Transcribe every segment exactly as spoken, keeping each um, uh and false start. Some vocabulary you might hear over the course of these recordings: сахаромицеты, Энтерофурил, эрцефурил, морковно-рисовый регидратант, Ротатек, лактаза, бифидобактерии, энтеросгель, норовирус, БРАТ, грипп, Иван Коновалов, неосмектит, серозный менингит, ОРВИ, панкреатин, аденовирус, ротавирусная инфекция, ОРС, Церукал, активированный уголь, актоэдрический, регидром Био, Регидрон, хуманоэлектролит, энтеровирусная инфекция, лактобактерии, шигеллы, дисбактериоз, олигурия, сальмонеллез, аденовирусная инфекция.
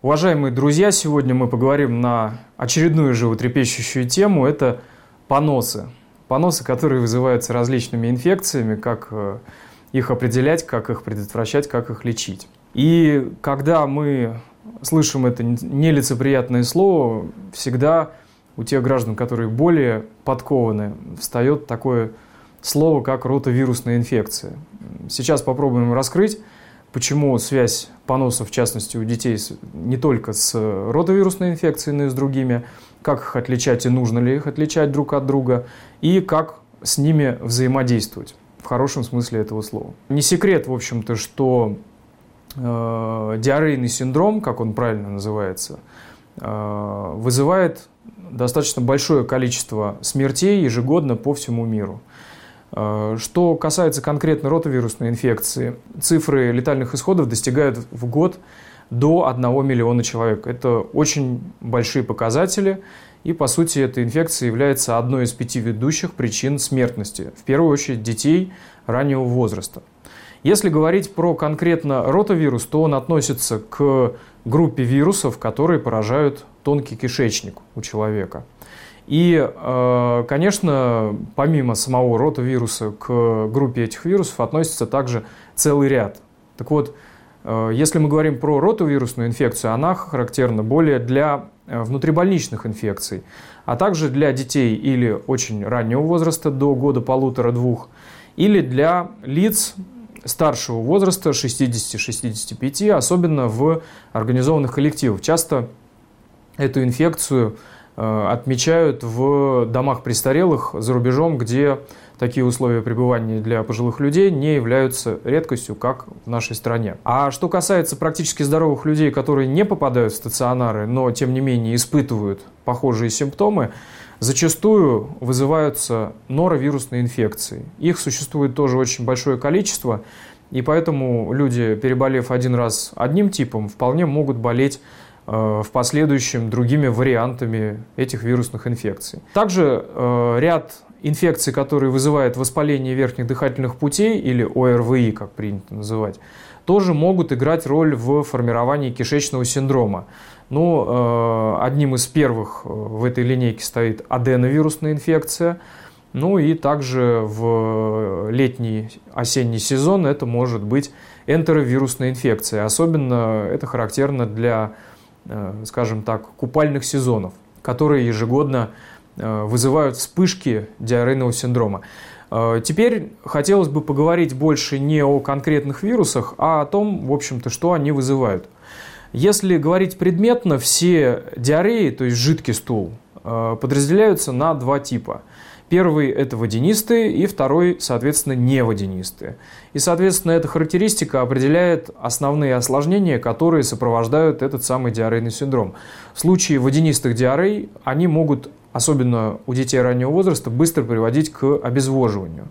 Уважаемые друзья, сегодня мы поговорим на очередную животрепещущую тему – это поносы. Поносы, которые вызываются различными инфекциями, как их определять, как их предотвращать, как их лечить. И когда мы слышим это нелицеприятное слово, всегда у тех граждан, которые более подкованы, встает такое слово, как ротавирусная инфекция. Сейчас попробуем раскрыть, почему связь поносов, в частности, у детей не только с ротавирусной инфекцией, но и с другими, как их отличать и нужно ли их отличать друг от друга, и как с ними взаимодействовать, в хорошем смысле этого слова. Не секрет, в общем-то, что э, диарейный синдром, как он правильно называется, э, вызывает достаточно большое количество смертей ежегодно по всему миру. Что касается конкретно ротавирусной инфекции, цифры летальных исходов достигают в год до одного миллиона человек. Это очень большие показатели, и, по сути, эта инфекция является одной из пяти ведущих причин смертности, в первую очередь детей раннего возраста. Если говорить про конкретно ротавирус, то он относится к группе вирусов, которые поражают тонкий кишечник у человека. И, конечно, помимо самого ротавируса к группе этих вирусов относится также целый ряд. Так вот, если мы говорим про ротавирусную инфекцию, она характерна более для внутрибольничных инфекций, а также для детей или очень раннего возраста, до года полутора-двух, или для лиц старшего возраста, шестидесяти-шестидесяти пяти, особенно в организованных коллективах. Часто эту инфекцию отмечают в домах престарелых за рубежом, где такие условия пребывания для пожилых людей не являются редкостью, как в нашей стране. А что касается практически здоровых людей, которые не попадают в стационары, но тем не менее испытывают похожие симптомы, зачастую вызываются норовирусные инфекции. Их существует тоже очень большое количество, и поэтому люди, переболев один раз одним типом, вполне могут болеть в последующем другими вариантами этих вирусных инфекций. Также э, ряд инфекций, которые вызывают воспаление верхних дыхательных путей, или ОРВИ, как принято называть, тоже могут играть роль в формировании кишечного синдрома. Ну, э, одним из первых в этой линейке стоит аденовирусная инфекция, ну и также в летний, осенний сезон это может быть энтеровирусная инфекция. Особенно это характерно для, скажем так, купальных сезонов, которые ежегодно вызывают вспышки диарейного синдрома. Теперь хотелось бы поговорить больше не о конкретных вирусах, а о том, в общем-то, что они вызывают. Если говорить предметно, все диареи, то есть жидкий стул, подразделяются на два типа. Первый – это водянистые, и второй, соответственно, неводянистые. И, соответственно, эта характеристика определяет основные осложнения, которые сопровождают этот самый диарейный синдром. В случае водянистых диарей они могут, особенно у детей раннего возраста, быстро приводить к обезвоживанию.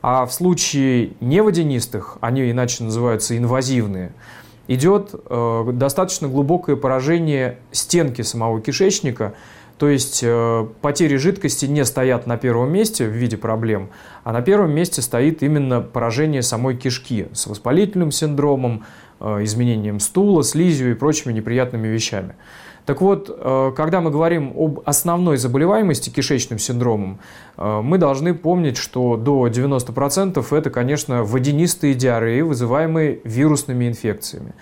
А в случае неводянистых, они иначе называются инвазивные, идет э, достаточно глубокое поражение стенки самого кишечника. То есть э, потери жидкости не стоят на первом месте в виде проблем, а на первом месте стоит именно поражение самой кишки с воспалительным синдромом, э, изменением стула, слизью и прочими неприятными вещами. Так вот, э, когда мы говорим об основной заболеваемости кишечным синдромом, э, мы должны помнить, что до девяноста процентов это, конечно, водянистые диареи, вызываемые вирусными инфекциями.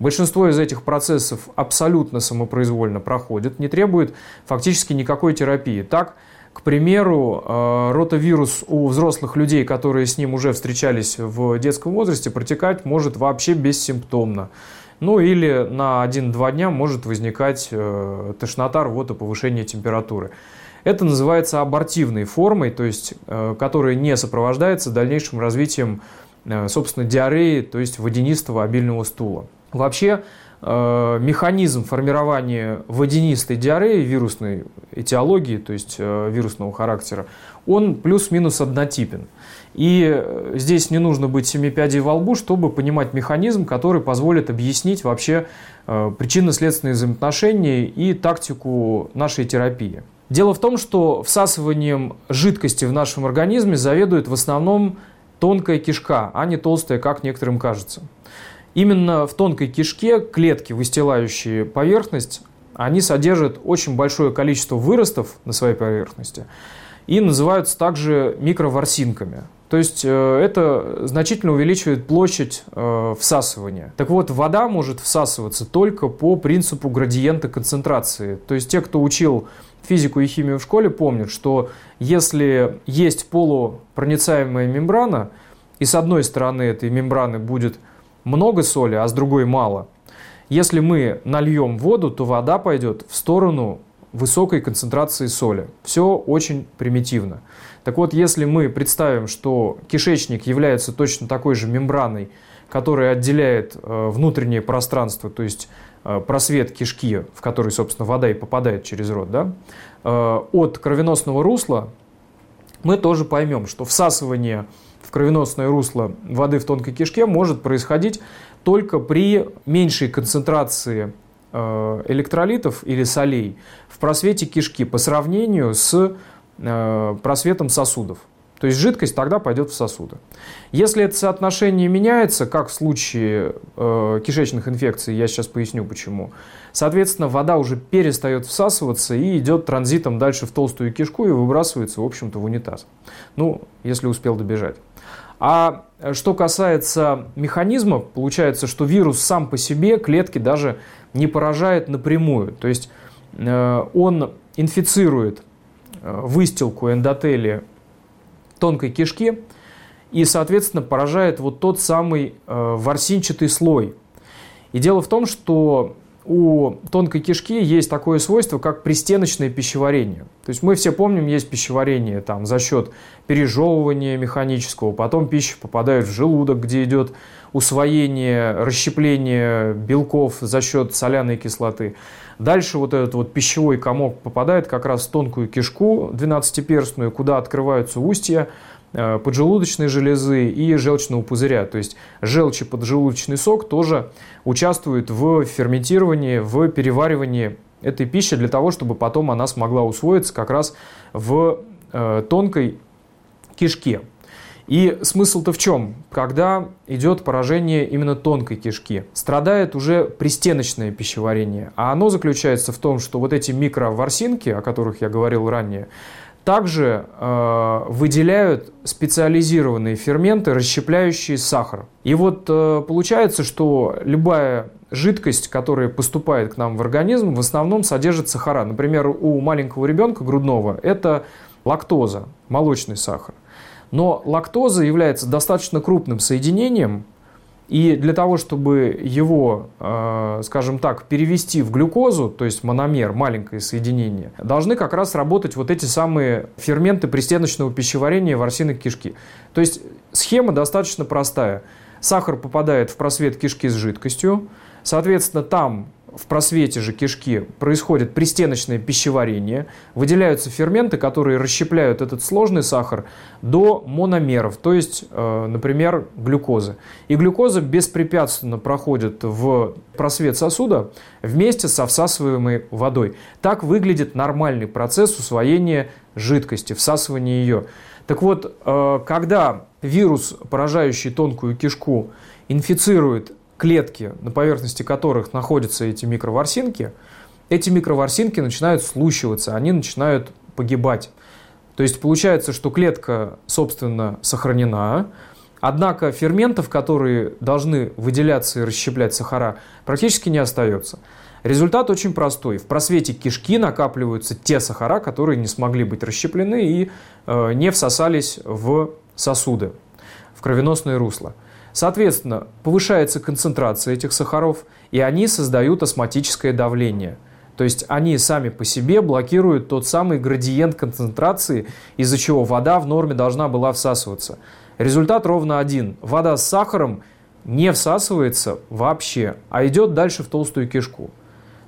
Большинство из этих процессов абсолютно самопроизвольно проходит, не требует фактически никакой терапии. Так, к примеру, ротавирус у взрослых людей, которые с ним уже встречались в детском возрасте, протекать может вообще бессимптомно. Ну или на один-два дня может возникать тошнота, рвота, повышение температуры. Это называется абортивной формой, то есть, которая не сопровождается дальнейшим развитием, собственно, диареи, то есть водянистого обильного стула. Вообще, э, механизм формирования водянистой диареи, вирусной этиологии, то есть э, вирусного характера, он плюс-минус однотипен. И здесь не нужно быть семи пядей во лбу, чтобы понимать механизм, который позволит объяснить вообще э, причинно-следственные взаимоотношения и тактику нашей терапии. Дело в том, что всасыванием жидкости в нашем организме заведует в основном тонкая кишка, а не толстая, как некоторым кажется. Именно в тонкой кишке клетки, выстилающие поверхность, они содержат очень большое количество выростов на своей поверхности и называются также микроворсинками. То есть это значительно увеличивает площадь всасывания. Так вот, вода может всасываться только по принципу градиента концентрации. То есть те, кто учил физику и химию в школе, помнят, что если есть полупроницаемая мембрана, и с одной стороны этой мембраны будет много соли, а с другой мало, если мы нальем воду, то вода пойдет в сторону высокой концентрации соли. Все очень примитивно. Так вот, если мы представим, что кишечник является точно такой же мембраной, которая отделяет внутреннее пространство, то есть просвет кишки, в который, собственно, вода и попадает через рот, да, от кровеносного русла, мы тоже поймем, что всасывание в кровеносное русло воды в тонкой кишке может происходить только при меньшей концентрации электролитов или солей в просвете кишки по сравнению с просветом сосудов. То есть жидкость тогда пойдет в сосуды. Если это соотношение меняется, как в случае кишечных инфекций, я сейчас поясню почему, соответственно, вода уже перестает всасываться и идет транзитом дальше в толстую кишку и выбрасывается, в общем-то, в унитаз. Ну, если успел добежать. А что касается механизмов, получается, что вирус сам по себе клетки даже не поражает напрямую. То есть он инфицирует выстилку эндотелия тонкой кишки и, соответственно, поражает вот тот самый ворсинчатый слой. И дело в том, что у тонкой кишки есть такое свойство, как пристеночное пищеварение. То есть мы все помним, есть пищеварение там, за счет пережевывания механического, потом пища попадает в желудок, где идет усвоение, расщепление белков за счет соляной кислоты. Дальше вот этот вот пищевой комок попадает как раз в тонкую кишку двенадцатиперстную, куда открываются устья поджелудочной железы и желчного пузыря. То есть желчь и поджелудочный сок тоже участвуют в ферментировании, в переваривании этой пищи для того, чтобы потом она смогла усвоиться как раз в тонкой кишке. И смысл-то в чем? Когда идет поражение именно тонкой кишки, страдает уже пристеночное пищеварение. А оно заключается в том, что вот эти микроворсинки, о которых я говорил ранее, также э, выделяют специализированные ферменты, расщепляющие сахар. И вот э, получается, что любая жидкость, которая поступает к нам в организм, в основном содержит сахара. Например, у маленького ребенка грудного это лактоза, молочный сахар. Но лактоза является достаточно крупным соединением, и для того, чтобы его, э, скажем так, перевести в глюкозу, то есть мономер, маленькое соединение, должны как раз работать вот эти самые ферменты пристеночного пищеварения ворсинок кишки. То есть схема достаточно простая. Сахар попадает в просвет кишки с жидкостью, соответственно, там в просвете же кишки происходит пристеночное пищеварение, выделяются ферменты, которые расщепляют этот сложный сахар до мономеров, то есть, например, глюкозы. И глюкоза беспрепятственно проходит в просвет сосуда вместе со всасываемой водой. Так выглядит нормальный процесс усвоения жидкости, всасывания ее. Так вот, когда вирус, поражающий тонкую кишку, инфицирует клетки, на поверхности которых находятся эти микроворсинки, эти микроворсинки начинают слущиваться, они начинают погибать. То есть получается, что клетка, собственно, сохранена, однако ферментов, которые должны выделяться и расщеплять сахара, практически не остается. Результат очень простой. В просвете кишки накапливаются те сахара, которые не смогли быть расщеплены и э, не всосались в сосуды, в кровеносные русла. Соответственно, повышается концентрация этих сахаров, и они создают осмотическое давление. То есть они сами по себе блокируют тот самый градиент концентрации, из-за чего вода в норме должна была всасываться. Результат ровно один. Вода с сахаром не всасывается вообще, а идет дальше в толстую кишку.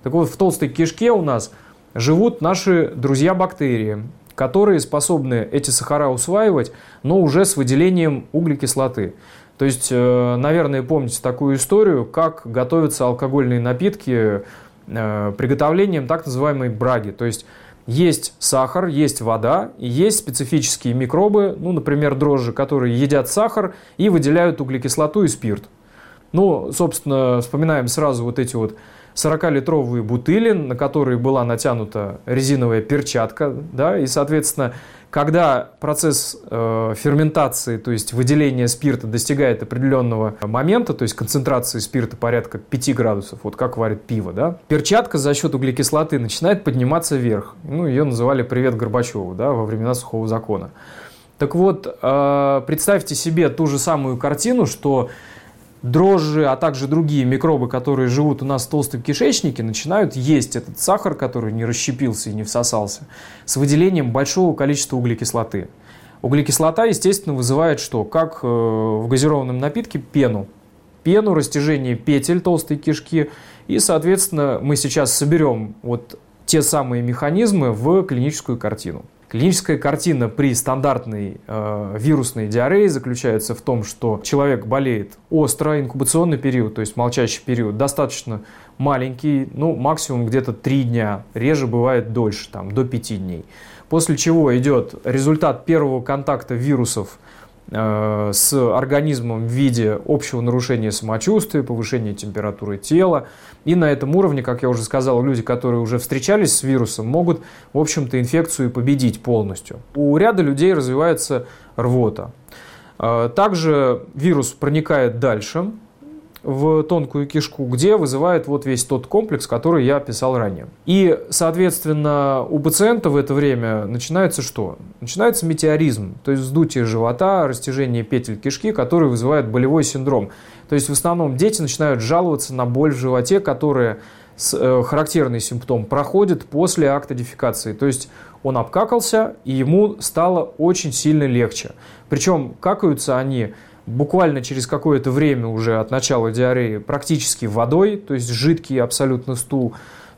Так вот, в толстой кишке у нас живут наши друзья-бактерии, которые способны эти сахара усваивать, но уже с выделением углекислоты. То есть, наверное, помните такую историю, как готовятся алкогольные напитки приготовлением так называемой браги. То есть, есть сахар, есть вода, и есть специфические микробы, ну, например, дрожжи, которые едят сахар и выделяют углекислоту и спирт. Ну, собственно, вспоминаем сразу вот эти вот сорокалитровые бутыли, на которые была натянута резиновая перчатка, да, и, соответственно, когда процесс э, ферментации, то есть выделения спирта, достигает определенного момента, то есть концентрации спирта порядка пяти градусов, вот как варят пиво, да, перчатка за счет углекислоты начинает подниматься вверх. Ну, ее называли «Привет Горбачеву», да, во времена сухого закона. Так вот, э, представьте себе ту же самую картину, что дрожжи, а также другие микробы, которые живут у нас в толстом кишечнике, начинают есть этот сахар, который не расщепился и не всосался, с выделением большого количества углекислоты. Углекислота, естественно, вызывает что? Как в газированном напитке пену. Пену, растяжение петель толстой кишки. И, соответственно, мы сейчас соберем вот те самые механизмы в клиническую картину. Клиническая картина при стандартной э, вирусной диарее заключается в том, что человек болеет остро, инкубационный период, то есть молчащий период, достаточно маленький, ну, максимум где-то три дня, реже бывает дольше, там, до пяти дней. После чего идет результат первого контакта вирусов э, с организмом в виде общего нарушения самочувствия, повышения температуры тела. И на этом уровне, как я уже сказал, люди, которые уже встречались с вирусом, могут, в общем-то, инфекцию победить полностью. У ряда людей развивается рвота. Также вирус проникает дальше в тонкую кишку, где вызывает вот весь тот комплекс, который я описал ранее. И, соответственно, у пациента в это время начинается что? Начинается метеоризм, то есть вздутие живота, растяжение петель кишки, который вызывает болевой синдром. То есть в основном дети начинают жаловаться на боль в животе, которая характерный симптом проходит после актодификации. То есть он обкакался, и ему стало очень сильно легче. Причем какаются они буквально через какое-то время уже от начала диареи практически водой, то есть жидкий абсолютно стул.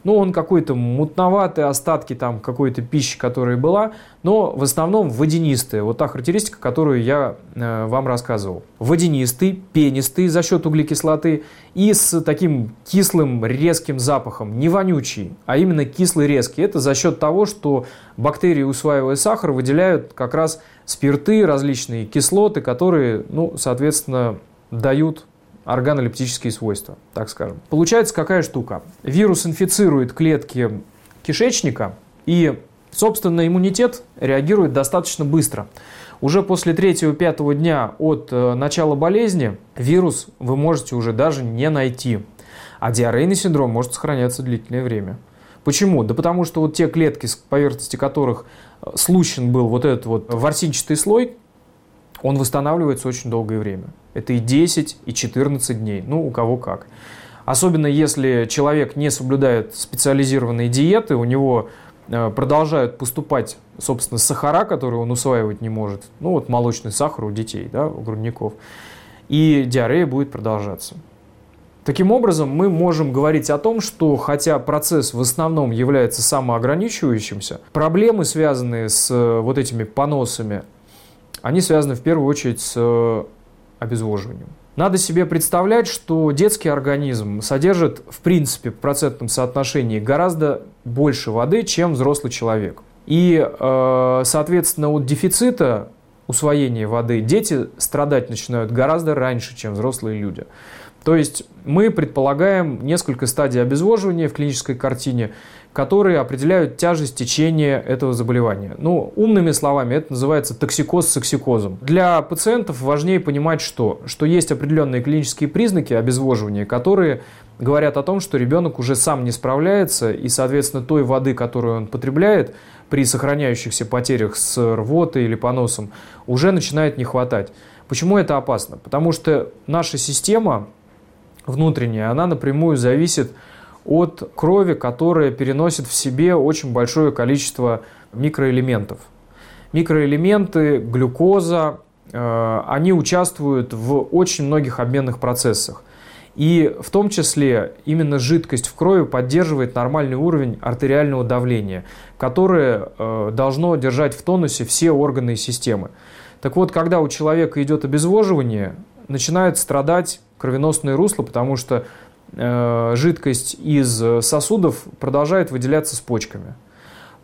Ну, он какой-то мутноватый, остатки там какой-то пищи, которая была, но в основном водянистая. Вот та характеристика, которую я э, вам рассказывал. Водянистый, пенистый за счет углекислоты и с таким кислым резким запахом. Не вонючий, а именно кислый резкий. Это за счет того, что бактерии, усваивая сахар, выделяют как раз спирты, различные кислоты, которые, ну, соответственно, дают органолептические свойства, так скажем. Получается какая штука? Вирус инфицирует клетки кишечника, и, собственно, иммунитет реагирует достаточно быстро. Уже после третьего-пятого дня от начала болезни вирус вы можете уже даже не найти. А диарейный синдром может сохраняться длительное время. Почему? Да потому что вот те клетки, с поверхности которых слущен был вот этот вот ворсинчатый слой, он восстанавливается очень долгое время. Это и десять, и четырнадцать дней, ну у кого как. Особенно если человек не соблюдает специализированные диеты, у него продолжают поступать, собственно, сахара, которые он усваивать не может. Ну вот молочный сахар у детей, да, у грудников. И диарея будет продолжаться. Таким образом, мы можем говорить о том, что хотя процесс в основном является самоограничивающимся, проблемы, связанные с вот этими поносами, они связаны в первую очередь с обезвоживанием. Надо себе представлять, что детский организм содержит в принципе в процентном соотношении гораздо больше воды, чем взрослый человек. И, соответственно, от дефицита усвоения воды дети страдать начинают гораздо раньше, чем взрослые люди. То есть мы предполагаем несколько стадий обезвоживания в клинической картине, которые определяют тяжесть течения этого заболевания. Ну, умными словами, это называется токсикоз с эксикозом. Для пациентов важнее понимать, что, что есть определенные клинические признаки обезвоживания, которые говорят о том, что ребенок уже сам не справляется, и, соответственно, той воды, которую он потребляет при сохраняющихся потерях с рвотой или поносом, уже начинает не хватать. Почему это опасно? Потому что наша система внутренняя, она напрямую зависит от крови, которая переносит в себе очень большое количество микроэлементов. Микроэлементы, глюкоза, они участвуют в очень многих обменных процессах. И в том числе именно жидкость в крови поддерживает нормальный уровень артериального давления, которое должно держать в тонусе все органы и системы. Так вот, когда у человека идет обезвоживание, начинает страдать кровеносное русло, потому что жидкость из сосудов продолжает выделяться с почками.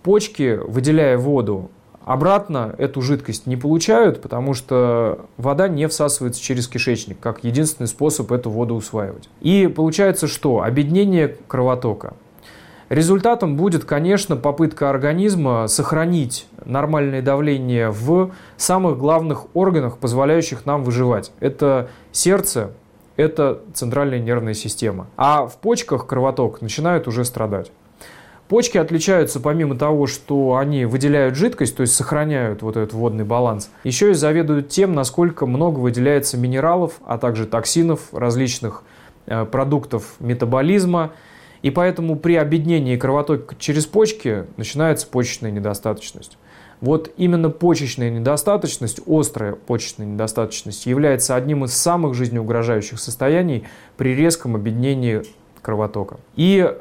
Почки, выделяя воду, Обратно эту жидкость не получают, потому что вода не всасывается через кишечник, как единственный способ эту воду усваивать. И получается что? Обеднение кровотока. Результатом будет, конечно, попытка организма сохранить нормальное давление в самых главных органах, позволяющих нам выживать. Это сердце, это центральная нервная система. А в почках кровоток начинает уже страдать. Почки отличаются помимо того, что они выделяют жидкость, то есть сохраняют вот этот водный баланс, еще и заведуют тем, насколько много выделяется минералов, а также токсинов, различных продуктов метаболизма. И поэтому при обеднении кровотока через почки начинается почечная недостаточность. Вот именно почечная недостаточность, острая почечная недостаточность, является одним из самых жизнеугрожающих состояний при резком обеднении кровотока. И э,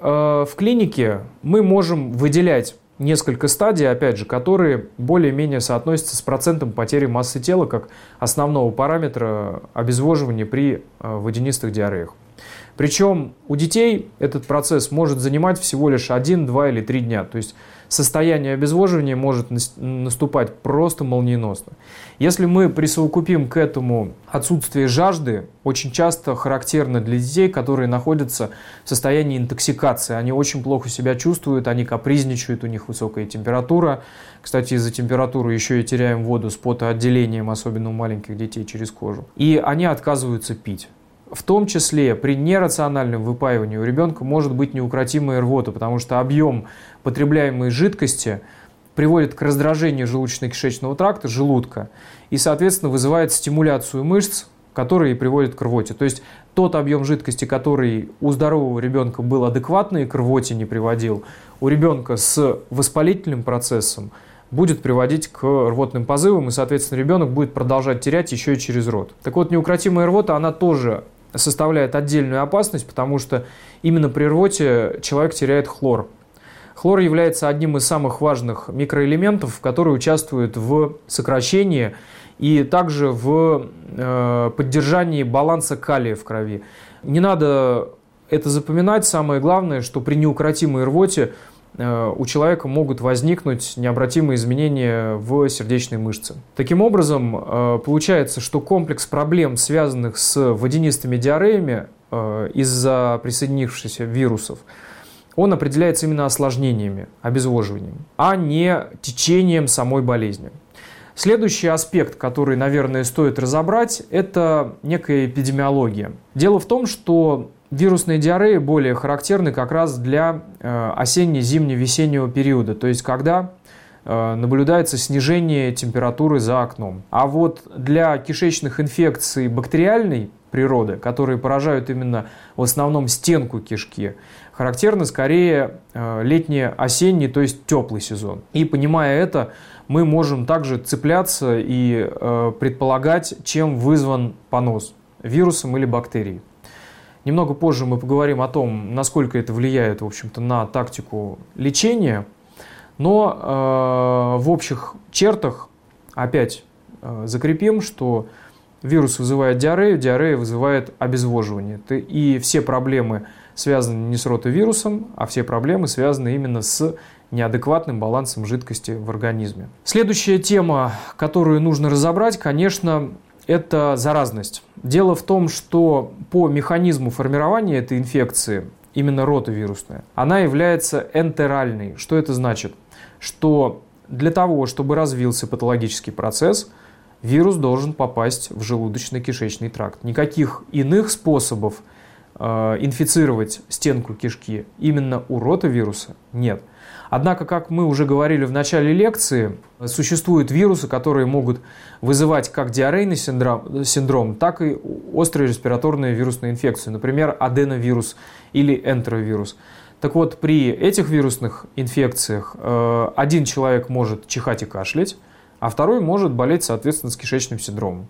в клинике мы можем выделять несколько стадий, опять же, которые более-менее соотносятся с процентом потери массы тела как основного параметра обезвоживания при э, водянистых диареях. Причем у детей этот процесс может занимать всего лишь один, два или три дня. То есть состояние обезвоживания может наступать просто молниеносно. Если мы присовокупим к этому отсутствие жажды, очень часто характерно для детей, которые находятся в состоянии интоксикации. Они очень плохо себя чувствуют, они капризничают, у них высокая температура. Кстати, из-за температуры еще и теряем воду с потоотделением, особенно у маленьких детей, через кожу. И они отказываются пить. В том числе при нерациональном выпаивании у ребенка может быть неукротимая рвота, потому что объем потребляемой жидкости приводит к раздражению желудочно-кишечного тракта, желудка, и, соответственно, вызывает стимуляцию мышц, которые приводят к рвоте. То есть тот объем жидкости, который у здорового ребенка был адекватный и к рвоте не приводил, у ребенка с воспалительным процессом будет приводить к рвотным позывам, и, соответственно, ребенок будет продолжать терять еще и через рот. Так вот, неукротимая рвота, она тоже составляет отдельную опасность, потому что именно при рвоте человек теряет хлор. Хлор является одним из самых важных микроэлементов, которые участвуют в сокращении и также в э, поддержании баланса калия в крови. Не надо это запоминать. Самое главное, что при неукротимой рвоте э, у человека могут возникнуть необратимые изменения в сердечной мышце. Таким образом, э, получается, что комплекс проблем, связанных с водянистыми диареями э, из-за присоединившихся вирусов, он определяется именно осложнениями, обезвоживанием, а не течением самой болезни. Следующий аспект, который, наверное, стоит разобрать, это некая эпидемиология. Дело в том, что вирусные диареи более характерны как раз для осенне-зимне-весеннего периода, то есть когда наблюдается снижение температуры за окном. А вот для кишечных инфекций бактериальной природы, которые поражают именно в основном стенку кишки, характерно скорее летний-осенний, то есть теплый сезон. И понимая это, мы можем также цепляться и предполагать, чем вызван понос – вирусом или бактерией. Немного позже мы поговорим о том, насколько это влияет, в общем-то, на тактику лечения. Но э, в общих чертах опять э, закрепим, что вирус вызывает диарею, диарея вызывает обезвоживание. И все проблемы связаны не с ротавирусом, а все проблемы связаны именно с неадекватным балансом жидкости в организме. Следующая тема, которую нужно разобрать, конечно, это заразность. Дело в том, что по механизму формирования этой инфекции, именно ротавирусная, она является энтеральной. Что это значит? Что для того, чтобы развился патологический процесс, вирус должен попасть в желудочно-кишечный тракт. Никаких иных способов э, инфицировать стенку кишки именно у ротавируса нет. Однако, как мы уже говорили в начале лекции, существуют вирусы, которые могут вызывать как диарейный синдром, синдром, так и острую респираторную вирусную инфекцию, например, аденовирус или энтеровирус. Так вот, при этих вирусных инфекциях э, один человек может чихать и кашлять, а второй может болеть, соответственно, с кишечным синдромом.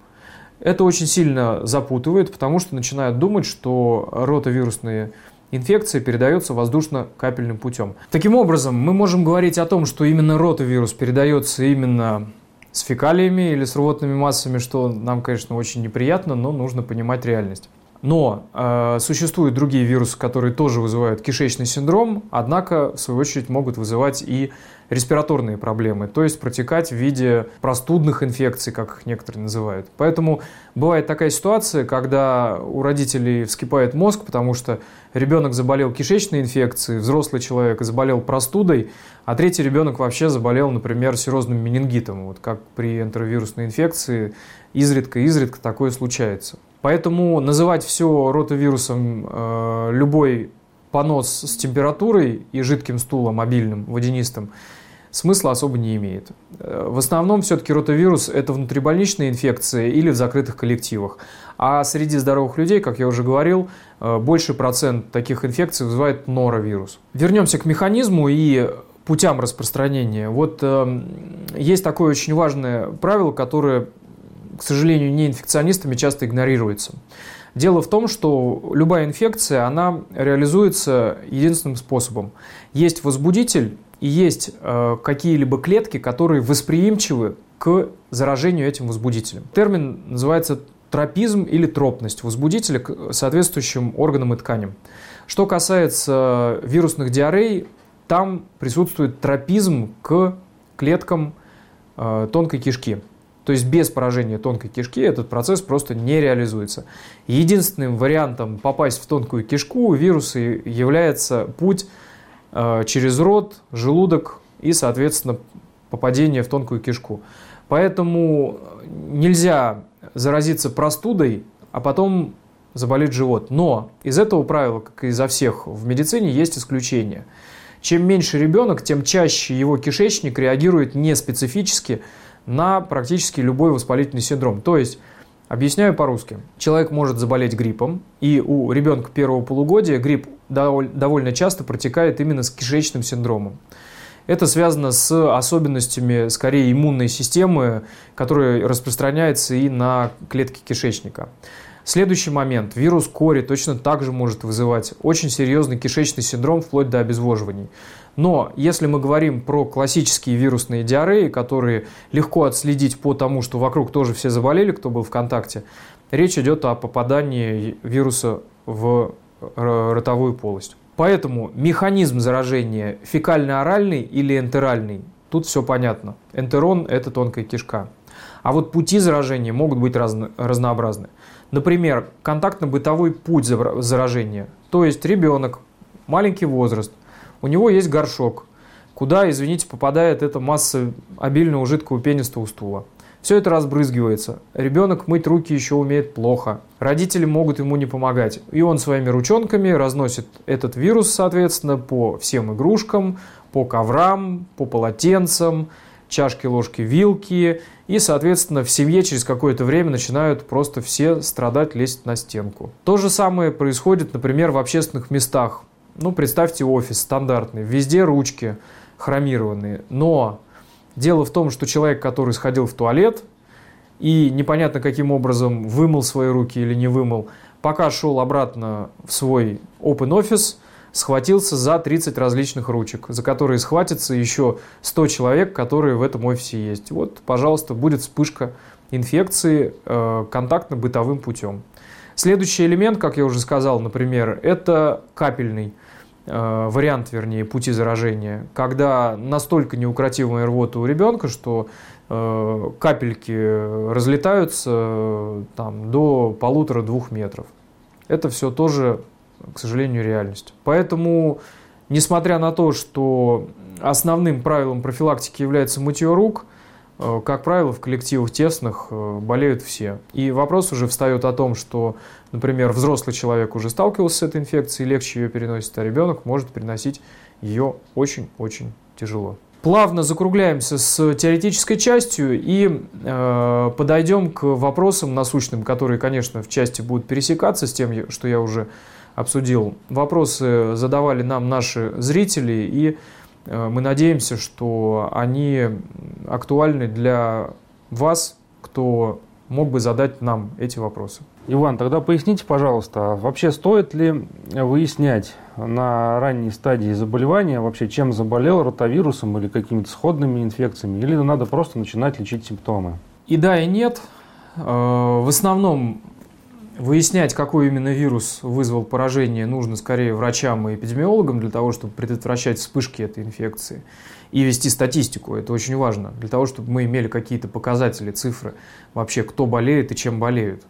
Это очень сильно запутывает, потому что начинают думать, что ротавирусные инфекция передается воздушно-капельным путем. Таким образом, мы можем говорить о том, что именно ротавирус передается именно с фекалиями или с рвотными массами, что нам, конечно, очень неприятно, но нужно понимать реальность. Но э, существуют другие вирусы, которые тоже вызывают кишечный синдром, однако, в свою очередь, могут вызывать и респираторные проблемы, то есть протекать в виде простудных инфекций, как их некоторые называют. Поэтому бывает такая ситуация, когда у родителей вскипает мозг, потому что ребенок заболел кишечной инфекцией, взрослый человек заболел простудой, а третий ребенок вообще заболел, например, серозным менингитом, вот как при энтеровирусной инфекции, изредка-изредка такое случается. Поэтому называть все ротавирусом э, любой понос с температурой и жидким стулом, обильным, водянистым, смысла особо не имеет. В основном все-таки ротавирус – это внутрибольничная инфекция или в закрытых коллективах. А среди здоровых людей, как я уже говорил, больший процент таких инфекций вызывает норовирус. Вернемся к механизму и путям распространения. Вот э, есть такое очень важное правило, которое, к сожалению, неинфекционистами часто игнорируется. Дело в том, что любая инфекция, она реализуется единственным способом. Есть возбудитель и есть э, какие-либо клетки, которые восприимчивы к заражению этим возбудителем. Термин называется тропизм или тропность возбудителя к соответствующим органам и тканям. Что касается вирусных диарей, там присутствует тропизм к клеткам э, тонкой кишки. То есть без поражения тонкой кишки этот процесс просто не реализуется. Единственным вариантом попасть в тонкую кишку у вируса является путь через рот, желудок и, соответственно, попадение в тонкую кишку. Поэтому нельзя заразиться простудой, а потом заболеть живот. Но из этого правила, как и изо всех в медицине, есть исключение. Чем меньше ребенок, тем чаще его кишечник реагирует неспецифически на практически любой воспалительный синдром. То есть, объясняю по-русски, человек может заболеть гриппом, и у ребенка первого полугодия грипп довольно часто протекает именно с кишечным синдромом. Это связано с особенностями, скорее, иммунной системы, которая распространяется и на клетки кишечника. Следующий момент. Вирус кори точно так же может вызывать очень серьезный кишечный синдром вплоть до обезвоживаний. Но если мы говорим про классические вирусные диареи, которые легко отследить по тому, что вокруг тоже все заболели, кто был в контакте, речь идет о попадании вируса в ротовую полость. Поэтому механизм заражения фекально-оральный или энтеральный, тут все понятно. Энтерон – это тонкая кишка. А вот пути заражения могут быть разно, разнообразны. Например, контактно-бытовой путь заражения. То есть ребенок, маленький возраст, у него есть горшок, куда, извините, попадает эта масса обильного жидкого пенистого стула. Все это разбрызгивается. Ребенок мыть руки еще умеет плохо. Родители могут ему не помогать. И он своими ручонками разносит этот вирус, соответственно, по всем игрушкам, по коврам, по полотенцам, чашки, ложки, вилки. И, соответственно, в семье через какое-то время начинают просто все страдать, лезть на стенку. То же самое происходит, например, в общественных местах. Ну, представьте офис стандартный, везде ручки хромированные. Но дело в том, что человек, который сходил в туалет и непонятно каким образом вымыл свои руки или не вымыл, пока шел обратно в свой open office, схватился за тридцать различных ручек, за которые схватится еще сто человек, которые в этом офисе есть. Вот, пожалуйста, будет вспышка инфекции э, контактно-бытовым путем. Следующий элемент, как я уже сказал, например, это капельный э, вариант, вернее, пути заражения, когда настолько неукротимая рвота у ребенка, что э, капельки разлетаются э, там, до полутора-двух метров. Это все тоже, к сожалению, реальность. Поэтому, несмотря на то, что основным правилом профилактики является мытье рук, как правило, в коллективах тесных болеют все. И вопрос уже встает о том, что, например, взрослый человек уже сталкивался с этой инфекцией, легче ее переносит, а ребенок может переносить ее очень-очень тяжело. Плавно закругляемся с теоретической частью и э, подойдем к вопросам насущным, которые, конечно, в части будут пересекаться с тем, что я уже обсудил. Вопросы задавали нам наши зрители, и мы надеемся, что они актуальны для вас, кто мог бы задать нам эти вопросы. Иван, тогда поясните, пожалуйста, вообще стоит ли выяснять на ранней стадии заболевания, вообще чем заболел, ротавирусом или какими-то сходными инфекциями, или надо просто начинать лечить симптомы? И да, и нет. В основном Выяснять, какой именно вирус вызвал поражение, нужно скорее врачам и эпидемиологам для того, чтобы предотвращать вспышки этой инфекции. И вести статистику, это очень важно, для того, чтобы мы имели какие-то показатели, цифры, вообще кто болеет и чем болеют.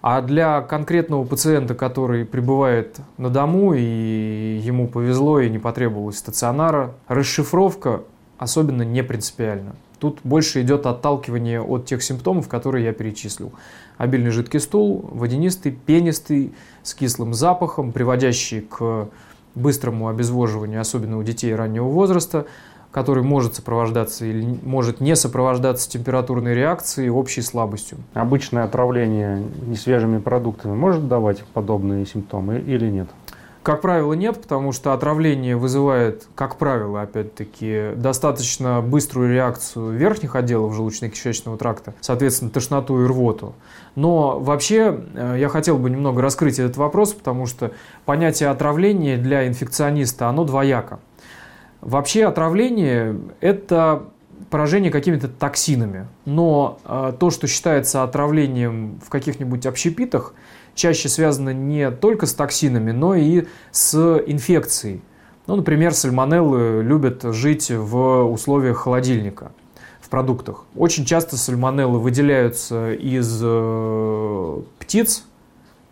А для конкретного пациента, который пребывает на дому и ему повезло и не потребовалось стационара, расшифровка особенно не принципиальна. Тут больше идет отталкивание от тех симптомов, которые я перечислил. Обильный жидкий стул, водянистый, пенистый, с кислым запахом, приводящий к быстрому обезвоживанию, особенно у детей раннего возраста, который может сопровождаться или может не сопровождаться температурной реакцией и общей слабостью. Обычное отравление несвежими продуктами может давать подобные симптомы или нет? Как правило, нет, потому что отравление вызывает, как правило, опять-таки, достаточно быструю реакцию верхних отделов желудочно-кишечного тракта, соответственно, тошноту и рвоту. Но вообще я хотел бы немного раскрыть этот вопрос, потому что понятие отравления для инфекциониста, оно двояко. Вообще отравление – это поражение какими-то токсинами, но э, то, что считается отравлением в каких-нибудь общепитах, чаще связано не только с токсинами, но и с инфекцией. Ну, например, сальмонеллы любят жить в условиях холодильника, в продуктах. Очень часто сальмонеллы выделяются из э, птиц,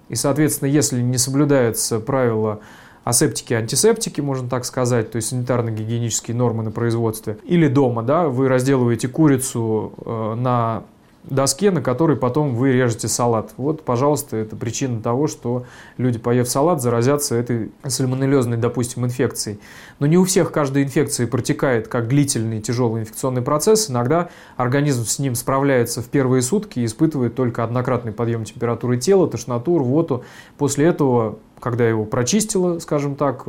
и, соответственно, если не соблюдаются правила асептики, антисептики, можно так сказать, то есть санитарно-гигиенические нормы на производстве. Или дома, да, вы разделываете курицу на доске, на которой потом вы режете салат. Вот, пожалуйста, это причина того, что люди, поев салат, заразятся этой сальмонеллезной, допустим, инфекцией. Но не у всех каждая инфекция протекает как длительный тяжелый инфекционный процесс. Иногда организм с ним справляется в первые сутки и испытывает только однократный подъем температуры тела, тошноту, рвоту. После этого, когда его прочистило, скажем так,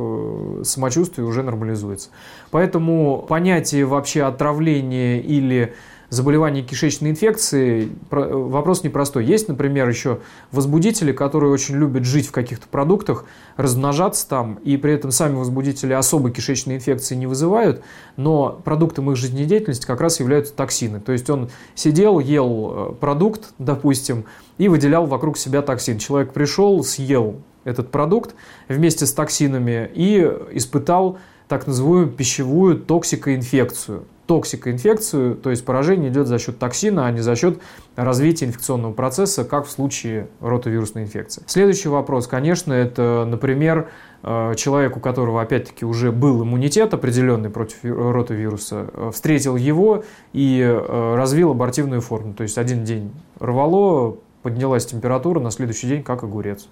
самочувствие уже нормализуется. Поэтому понятие вообще отравления или заболевания кишечной инфекции – вопрос непростой. Есть, например, еще возбудители, которые очень любят жить в каких-то продуктах, размножаться там, и при этом сами возбудители особо кишечной инфекции не вызывают, но продуктом их жизнедеятельности как раз являются токсины. То есть он сидел, ел продукт, допустим, и выделял вокруг себя токсин. Человек пришел, съел этот продукт вместе с токсинами и испытал так называемую пищевую токсикоинфекцию. Токсикоинфекцию, то есть поражение идет за счет токсина, а не за счет развития инфекционного процесса, как в случае ротавирусной инфекции. Следующий вопрос, конечно, это, например, человек, у которого, опять-таки, уже был иммунитет определенный против ротавируса, встретил его и развил абортивную форму. То есть один день рвало, поднялась температура, на следующий день как огурец.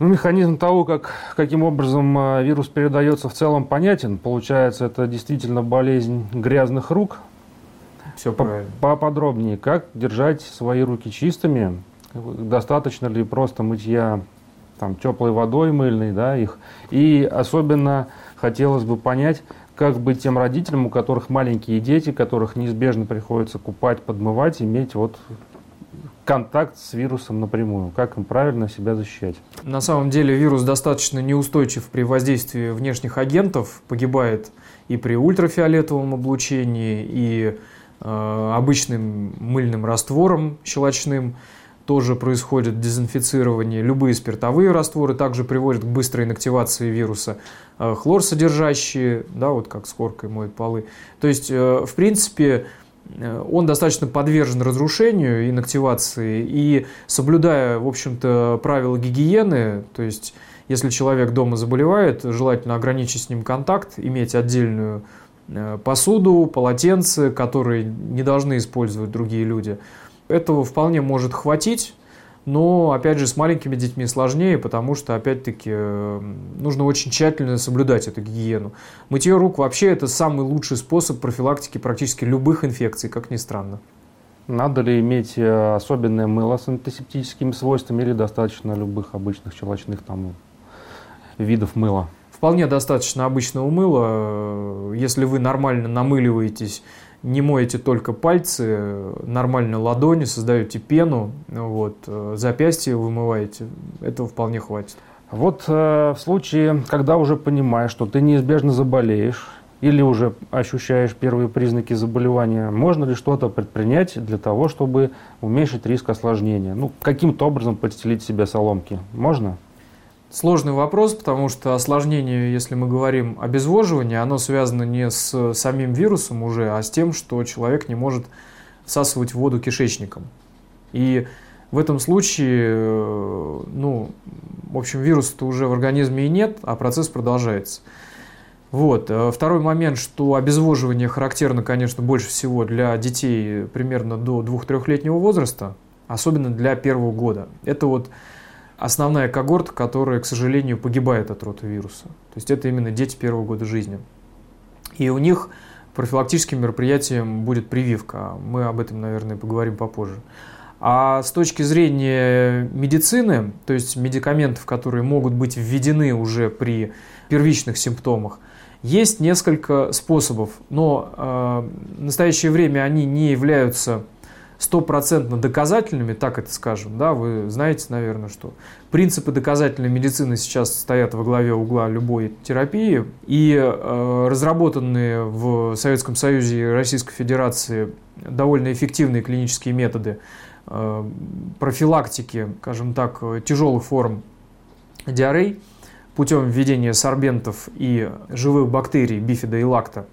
Ну, механизм того, как, каким образом вирус передается, в целом понятен. Получается, это действительно болезнь грязных рук. Все правильно. Поподробнее, как держать свои руки чистыми? Достаточно ли просто мытья там, теплой водой мыльной, да, их? И особенно хотелось бы понять, как быть тем родителям, у которых маленькие дети, которых неизбежно приходится купать, подмывать, иметь вот контакт с вирусом напрямую, как им правильно себя защищать? На самом деле вирус достаточно неустойчив при воздействии внешних агентов, погибает и при ультрафиолетовом облучении, и э, обычным мыльным раствором щелочным. Тоже происходит дезинфицирование. Любые спиртовые растворы также приводят к быстрой инактивации вируса. Хлор содержащие, да, вот как с хлоркой моют полы. То есть, э, в принципе, он достаточно подвержен разрушению, инактивации, и соблюдая, в общем-то, правила гигиены, то есть если человек дома заболевает, желательно ограничить с ним контакт, иметь отдельную посуду, полотенце, которые не должны использовать другие люди. Этого вполне может хватить, но, опять же, с маленькими детьми сложнее, потому что, опять-таки, нужно очень тщательно соблюдать эту гигиену. Мытье рук вообще это самый лучший способ профилактики практически любых инфекций, как ни странно. Надо ли иметь особенное мыло с антисептическими свойствами или достаточно любых обычных щелочных там, видов мыла? Вполне достаточно обычного мыла. Если вы нормально намыливаетесь, не моете только пальцы, нормально ладони, создаете пену, вот, запястье вымываете, этого вполне хватит. Вот э, в случае, когда уже понимаешь, что ты неизбежно заболеешь, или уже ощущаешь первые признаки заболевания, можно ли что-то предпринять для того, чтобы уменьшить риск осложнения? Ну, каким-то образом подстелить себе соломки. Можно? Сложный вопрос, потому что осложнение, если мы говорим обезвоживание, оно связано не с самим вирусом уже, а с тем, что человек не может всасывать воду кишечником. И в этом случае, ну, в общем, вируса-то уже в организме и нет, а процесс продолжается. Вот. Второй момент, что обезвоживание характерно, конечно, больше всего для детей примерно до двух-трехлетнего возраста, особенно для первого года. Это вот основная когорта, которая, к сожалению, погибает от ротавируса. То есть это именно дети первого года жизни. И у них профилактическим мероприятием будет прививка. Мы об этом, наверное, поговорим попозже. А с точки зрения медицины, то есть медикаментов, которые могут быть введены уже при первичных симптомах, есть несколько способов, но э, в настоящее время они не являются стопроцентно доказательными, так это скажем, да, вы знаете, наверное, что принципы доказательной медицины сейчас стоят во главе угла любой терапии, и э, разработанные в Советском Союзе и Российской Федерации довольно эффективные клинические методы э, профилактики, скажем так, тяжелых форм диарей, путем введения сорбентов и живых бактерий, бифида и лакта,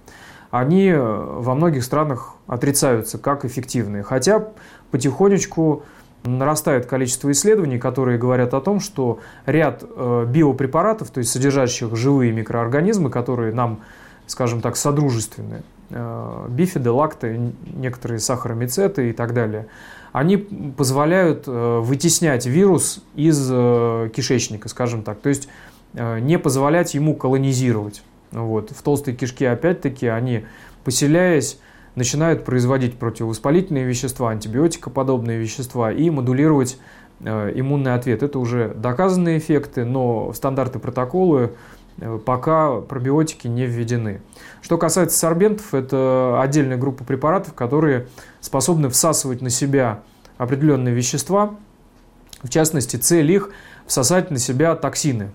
они во многих странах отрицаются как эффективные. Хотя потихонечку нарастает количество исследований, которые говорят о том, что ряд биопрепаратов, то есть содержащих живые микроорганизмы, которые нам, скажем так, содружественны, бифиды, лакты, некоторые сахаромицеты и так далее, они позволяют вытеснять вирус из кишечника, скажем так. То есть не позволять ему колонизировать. Вот. В толстой кишке, опять-таки, они, поселяясь, начинают производить противовоспалительные вещества, антибиотикоподобные вещества и модулировать э, иммунный ответ. Это уже доказанные эффекты, но в стандарты протоколы э, пока пробиотики не введены. Что касается сорбентов, это отдельная группа препаратов, которые способны всасывать на себя определенные вещества, в частности, цель их – всосать на себя токсины.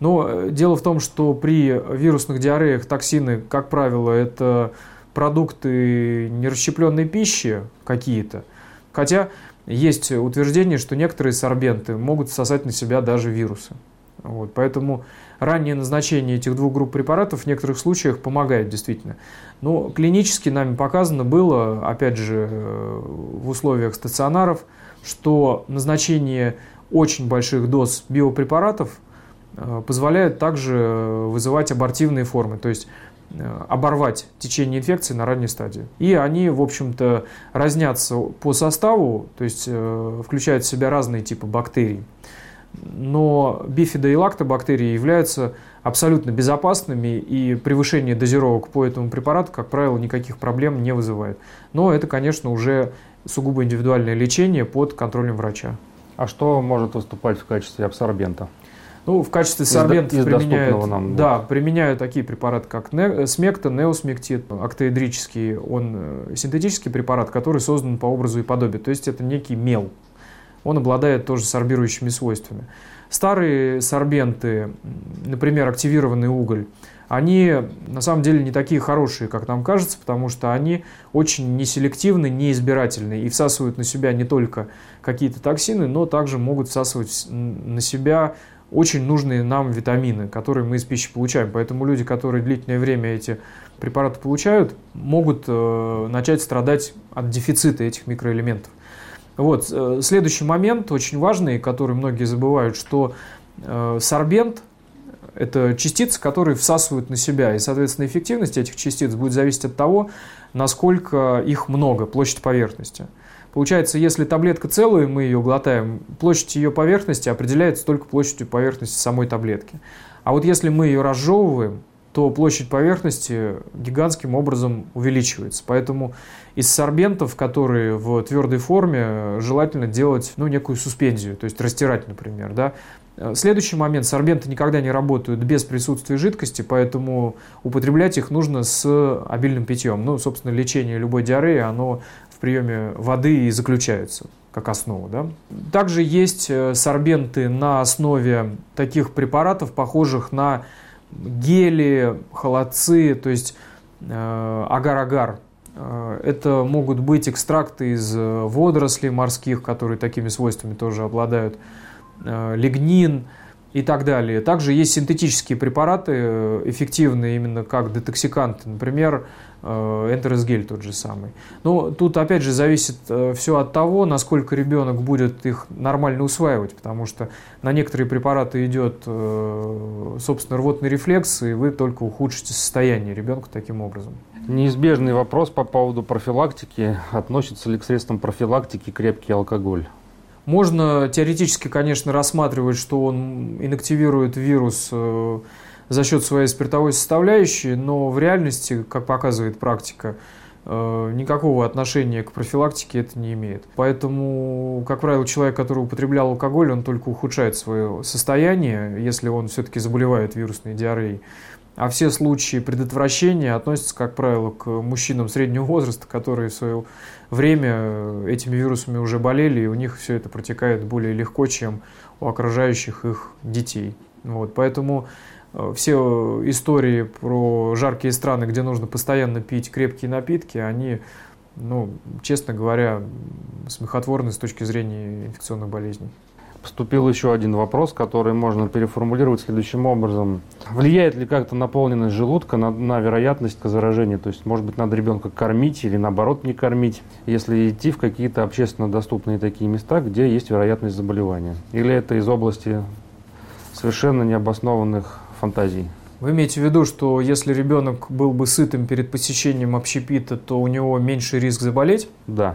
Но дело в том, что при вирусных диареях токсины, как правило, это продукты нерасщепленной пищи какие-то. Хотя есть утверждение, что некоторые сорбенты могут всосать на себя даже вирусы. Вот, поэтому раннее назначение этих двух групп препаратов в некоторых случаях помогает действительно. Но клинически нами показано было, опять же, в условиях стационаров, что назначение очень больших доз биопрепаратов позволяет также вызывать абортивные формы, то есть оборвать течение инфекции на ранней стадии. И они, в общем-то, разнятся по составу, то есть включают в себя разные типы бактерий. Но бифидо- и лактобактерии являются абсолютно безопасными, и превышение дозировок по этому препарату, как правило, никаких проблем не вызывает. Но это, конечно, уже сугубо индивидуальное лечение под контролем врача. А что может выступать в качестве абсорбента? Ну, в качестве сорбентов применяют, нам, да, да. применяют такие препараты, как не, смекта, неосмектит, актоэдрический. Он синтетический препарат, который создан по образу и подобию. То есть это некий мел. Он обладает тоже сорбирующими свойствами. Старые сорбенты, например, активированный уголь, они на самом деле не такие хорошие, как нам кажется, потому что они очень неселективны, неизбирательны и всасывают на себя не только какие-то токсины, но также могут всасывать на себя очень нужные нам витамины, которые мы из пищи получаем. Поэтому люди, которые длительное время эти препараты получают, могут э, начать страдать от дефицита этих микроэлементов. Вот. Следующий момент, очень важный, который многие забывают, что э, сорбент – это частицы, которые всасывают на себя. И, соответственно, эффективность этих частиц будет зависеть от того, насколько их много, площадь поверхности. Получается, если таблетка целая, мы ее глотаем, площадь ее поверхности определяется только площадью поверхности самой таблетки. А вот если мы ее разжевываем, то площадь поверхности гигантским образом увеличивается. Поэтому из сорбентов, которые в твердой форме, желательно делать ну, некую суспензию, то есть растирать, например. Да? Следующий момент. Сорбенты никогда не работают без присутствия жидкости, поэтому употреблять их нужно с обильным питьем. Ну, собственно, лечение любой диареи, оно приеме воды и заключается как основа. Да? Также есть сорбенты на основе таких препаратов, похожих на гели, холодцы, то есть агар-агар. Это могут быть экстракты из водорослей морских, которые такими свойствами тоже обладают, лигнин и так далее. Также есть синтетические препараты, эффективные именно как детоксиканты, например, энтеросгель тот же самый. Но тут опять же зависит все от того, насколько ребенок будет их нормально усваивать, потому что на некоторые препараты идет, собственно, рвотный рефлекс, и вы только ухудшите состояние ребенка таким образом. Неизбежный вопрос по поводу профилактики. Относится ли к средствам профилактики крепкий алкоголь? Можно теоретически, конечно, рассматривать, что он инактивирует вирус за счет своей спиртовой составляющей, но в реальности, как показывает практика, никакого отношения к профилактике это не имеет. Поэтому, как правило, человек, который употреблял алкоголь, он только ухудшает свое состояние, если он все-таки заболевает вирусной диареей. А все случаи предотвращения относятся, как правило, к мужчинам среднего возраста, которые в свое время этими вирусами уже болели, и у них все это протекает более легко, чем у окружающих их детей. Вот, поэтому все истории про жаркие страны, где нужно постоянно пить крепкие напитки, они, ну, честно говоря, смехотворны с точки зрения инфекционных болезней. Поступил еще один вопрос, который можно переформулировать следующим образом. Влияет ли как-то наполненность желудка на, на вероятность заражения? То есть, может быть, надо ребенка кормить или, наоборот, не кормить, если идти в какие-то общественно доступные такие места, где есть вероятность заболевания? Или это из области совершенно необоснованных фантазий? Вы имеете в виду, что если ребенок был бы сытым перед посещением общепита, то у него меньше риск заболеть? Да.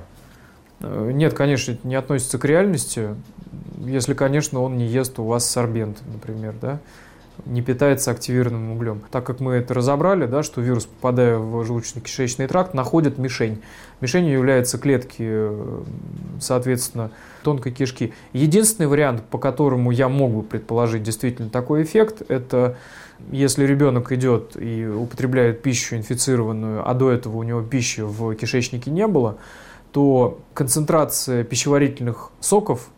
Нет, конечно, это не относится к реальности, если, конечно, он не ест у вас сорбент, например, да, не питается активированным углем. Так как мы это разобрали, да, что вирус, попадая в желудочно-кишечный тракт, находит мишень. Мишенью являются клетки, соответственно, тонкой кишки. Единственный вариант, по которому я мог бы предположить действительно такой эффект, это если ребенок идет и употребляет пищу инфицированную, а до этого у него пищи в кишечнике не было, то концентрация пищеварительных соков,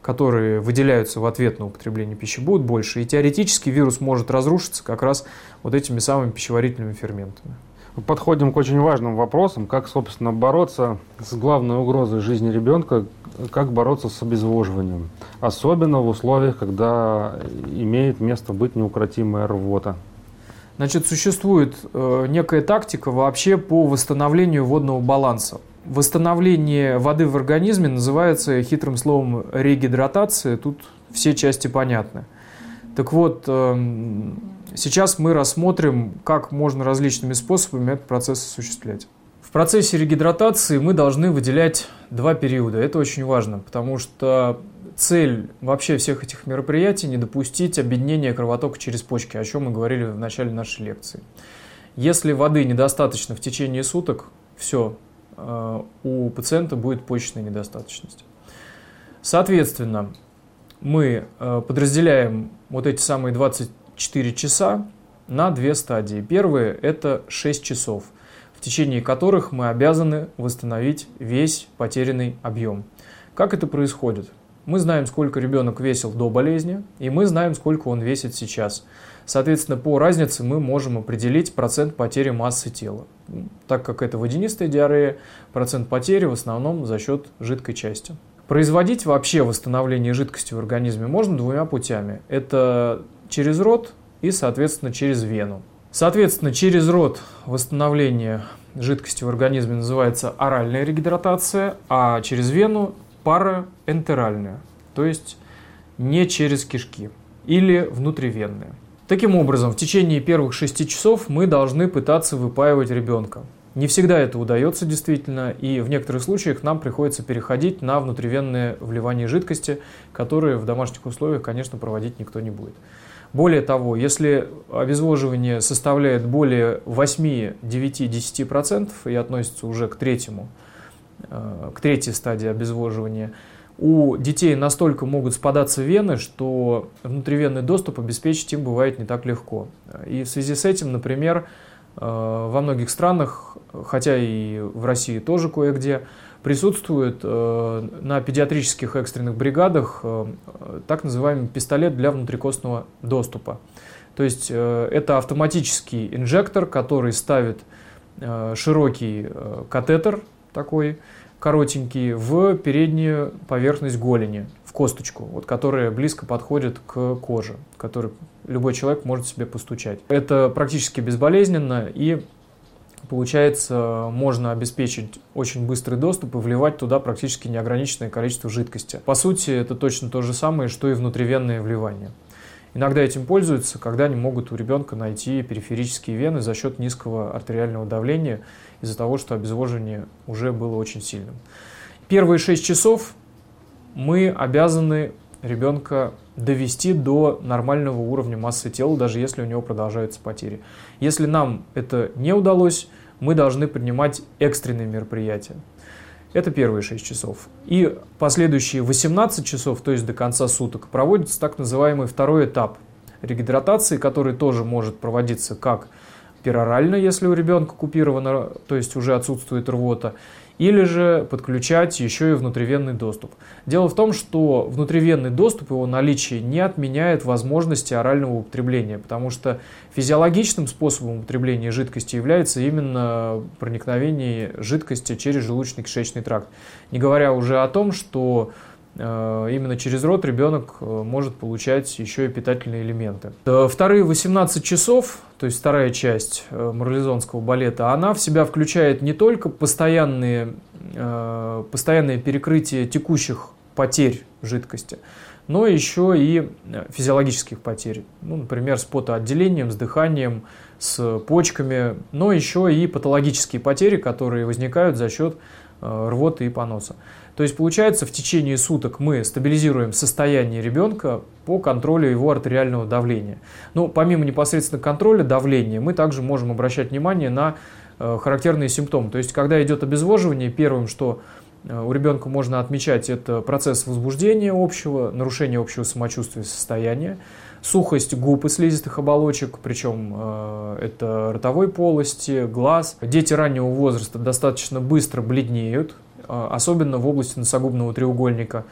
которые выделяются в ответ на употребление пищи, будет больше. И теоретически вирус может разрушиться как раз вот этими самыми пищеварительными ферментами. Мы подходим к очень важным вопросам. Как, собственно, бороться с главной угрозой жизни ребенка, как бороться с обезвоживанием. Особенно в условиях, когда имеет место быть неукротимая рвота. Значит, существует э, некая тактика вообще по восстановлению водного баланса. Восстановление воды в организме называется хитрым словом регидратация, тут все части понятны. Так вот, сейчас мы рассмотрим, как можно различными способами этот процесс осуществлять. В процессе регидратации мы должны выделять два периода, это очень важно, потому что цель вообще всех этих мероприятий – не допустить объединения кровотока через почки, о чем мы говорили в начале нашей лекции. Если воды недостаточно в течение суток, все – у пациента будет почечная недостаточность. Соответственно, мы подразделяем вот эти самые двадцать четыре часа на две стадии. Первая – это шесть часов, в течение которых мы обязаны восстановить весь потерянный объем. Как это происходит? Мы знаем, сколько ребенок весил до болезни, и мы знаем, сколько он весит сейчас. Соответственно, по разнице мы можем определить процент потери массы тела. Так как это водянистая диарея, процент потери в основном за счет жидкой части. Производить вообще восстановление жидкости в организме можно двумя путями. Это через рот и, соответственно, через вену. Соответственно, через рот восстановление жидкости в организме называется оральная регидратация, а через вену параэнтеральная, то есть не через кишки или внутривенная. Таким образом, в течение первых шести часов мы должны пытаться выпаивать ребенка. Не всегда это удается действительно, и в некоторых случаях нам приходится переходить на внутривенное вливание жидкости, которые в домашних условиях, конечно, проводить никто не будет. Более того, если обезвоживание составляет более восемь, девять, десять процентов и относится уже к третьему, к третьей стадии обезвоживания, у детей настолько могут спадаться вены, что внутривенный доступ обеспечить им бывает не так легко. И в связи с этим, например, во многих странах, хотя и в России тоже кое-где, присутствует на педиатрических экстренных бригадах так называемый пистолет для внутрикостного доступа. То есть э, это автоматический инжектор, который ставит э, широкий э, катетер, такой коротенький, в переднюю поверхность голени, в косточку, вот, которая близко подходит к коже, которую любой человек может себе постучать. Это практически безболезненно, и получается, можно обеспечить очень быстрый доступ и вливать туда практически неограниченное количество жидкости. По сути, это точно то же самое, что и внутривенное вливание. Иногда этим пользуются, когда не могут у ребенка найти периферические вены за счет низкого артериального давления из-за того, что обезвоживание уже было очень сильным. Первые шесть часов мы обязаны ребенка довести до нормального уровня массы тела, даже если у него продолжаются потери. Если нам это не удалось, мы должны принимать экстренные мероприятия. Это первые шесть часов. И последующие восемнадцать часов, то есть до конца суток, проводится так называемый второй этап регидратации, который тоже может проводиться как перорально, если у ребенка купировано, то есть уже отсутствует рвота, или же подключать еще и внутривенный доступ. Дело в том, что внутривенный доступ, его наличие не отменяет возможности орального употребления, потому что физиологичным способом употребления жидкости является именно проникновение жидкости через желудочно-кишечный тракт. Не говоря уже о том, что именно через рот ребенок может получать еще и питательные элементы. Вторые восемнадцать часов, то есть вторая часть марлезонского балета, она в себя включает не только постоянные, постоянное перекрытие текущих потерь жидкости, но еще и физиологических потерь. Ну, например, с потоотделением, с дыханием, с почками, но еще и патологические потери, которые возникают за счет рвоты и поноса. То есть, получается, в течение суток мы стабилизируем состояние ребенка по контролю его артериального давления. Но помимо непосредственно контроля давления, мы также можем обращать внимание на характерные симптомы. То есть, когда идет обезвоживание, первым, что у ребенка можно отмечать, это процесс возбуждения общего, нарушение общего самочувствия и состояния, сухость губ и слизистых оболочек, причем э, это ротовой полости, глаз. Дети раннего возраста достаточно быстро бледнеют, э, особенно в области носогубного треугольника.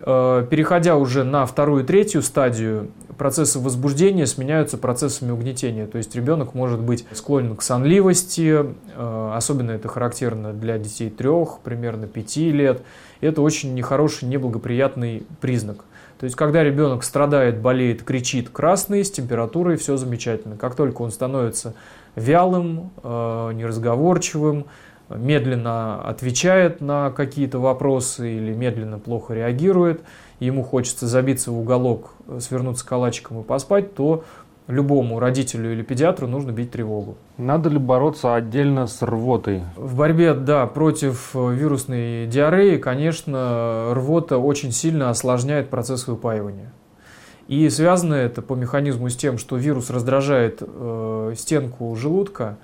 Э, переходя уже на вторую и третью стадию, процессы возбуждения сменяются процессами угнетения. То есть ребенок может быть склонен к сонливости, э, особенно это характерно для детей трех, примерно пяти лет. Это очень нехороший, неблагоприятный признак. То есть, когда ребенок страдает, болеет, кричит, красный, с температурой, все замечательно. Как только он становится вялым, неразговорчивым, медленно отвечает на какие-то вопросы или медленно плохо реагирует, ему хочется забиться в уголок, свернуться калачиком и поспать, то любому родителю или педиатру нужно бить тревогу. Надо ли бороться отдельно с рвотой? В борьбе, да, против вирусной диареи, конечно, рвота очень сильно осложняет процесс выпаивания. И связано это по механизму с тем, что вирус раздражает э, стенку желудка.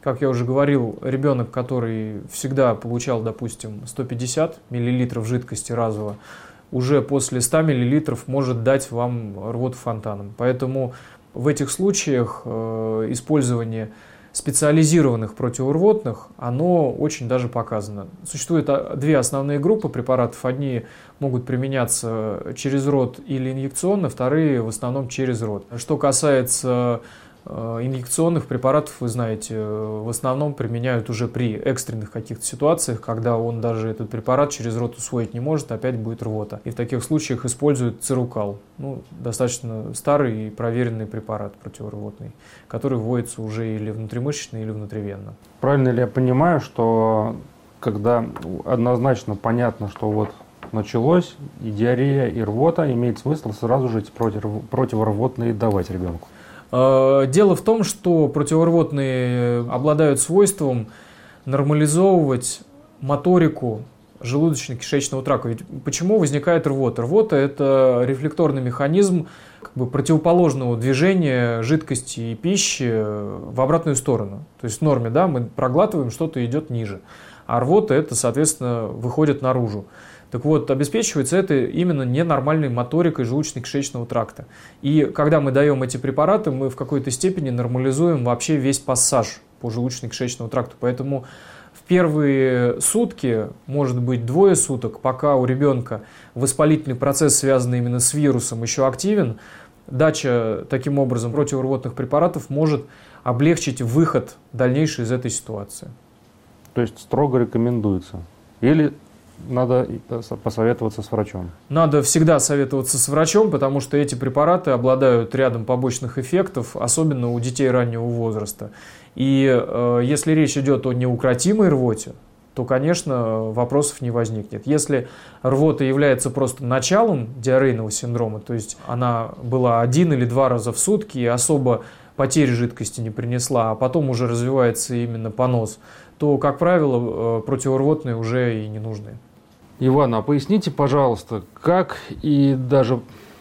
Как я уже говорил, ребенок, который всегда получал, допустим, сто пятьдесят миллилитров жидкости разово, уже после ста миллилитров может дать вам рвоту фонтаном. Поэтому в этих случаях использование специализированных противорвотных, оно очень даже показано. Существуют две основные группы препаратов. Одни могут применяться через рот или инъекционно, вторые в основном через рот. Что касается инъекционных препаратов, вы знаете, в основном применяют уже при экстренных каких-то ситуациях, когда он даже этот препарат через рот усвоить не может, опять будет рвота. И в таких случаях используют Церукал, ну, достаточно старый и проверенный препарат противорвотный, который вводится уже или внутримышечно, или внутривенно. Правильно ли я понимаю, что когда однозначно понятно, что вот началось и диарея, и рвота, имеет смысл сразу же эти противорвотные давать ребенку? Дело в том, что противорвотные обладают свойством нормализовывать моторику желудочно-кишечного тракта. Ведь почему возникает рвота? Рвота – это рефлекторный механизм как бы противоположного движения жидкости и пищи в обратную сторону. То есть в норме, да, мы проглатываем, что-то идет ниже, а рвота – это, соответственно, выходит наружу. Так вот, обеспечивается это именно ненормальной моторикой желудочно-кишечного тракта. И когда мы даем эти препараты, мы в какой-то степени нормализуем вообще весь пассаж по желудочно-кишечному тракту. Поэтому в первые сутки, может быть двое суток, пока у ребенка воспалительный процесс, связанный именно с вирусом, еще активен, Дача таким образом противорвотных препаратов может облегчить выход дальнейший из этой ситуации. То есть строго рекомендуется? Или надо посоветоваться с врачом? Надо всегда советоваться с врачом, потому что эти препараты обладают рядом побочных эффектов, особенно у детей раннего возраста. И э, если речь идет о неукротимой рвоте, то, конечно, вопросов не возникнет. Если рвота является просто началом диарейного синдрома, то есть она была один или два раза в сутки и особо потери жидкости не принесла, а потом уже развивается именно понос, то, как правило, противорвотные уже и не нужны. Иван, а поясните, пожалуйста, как и даже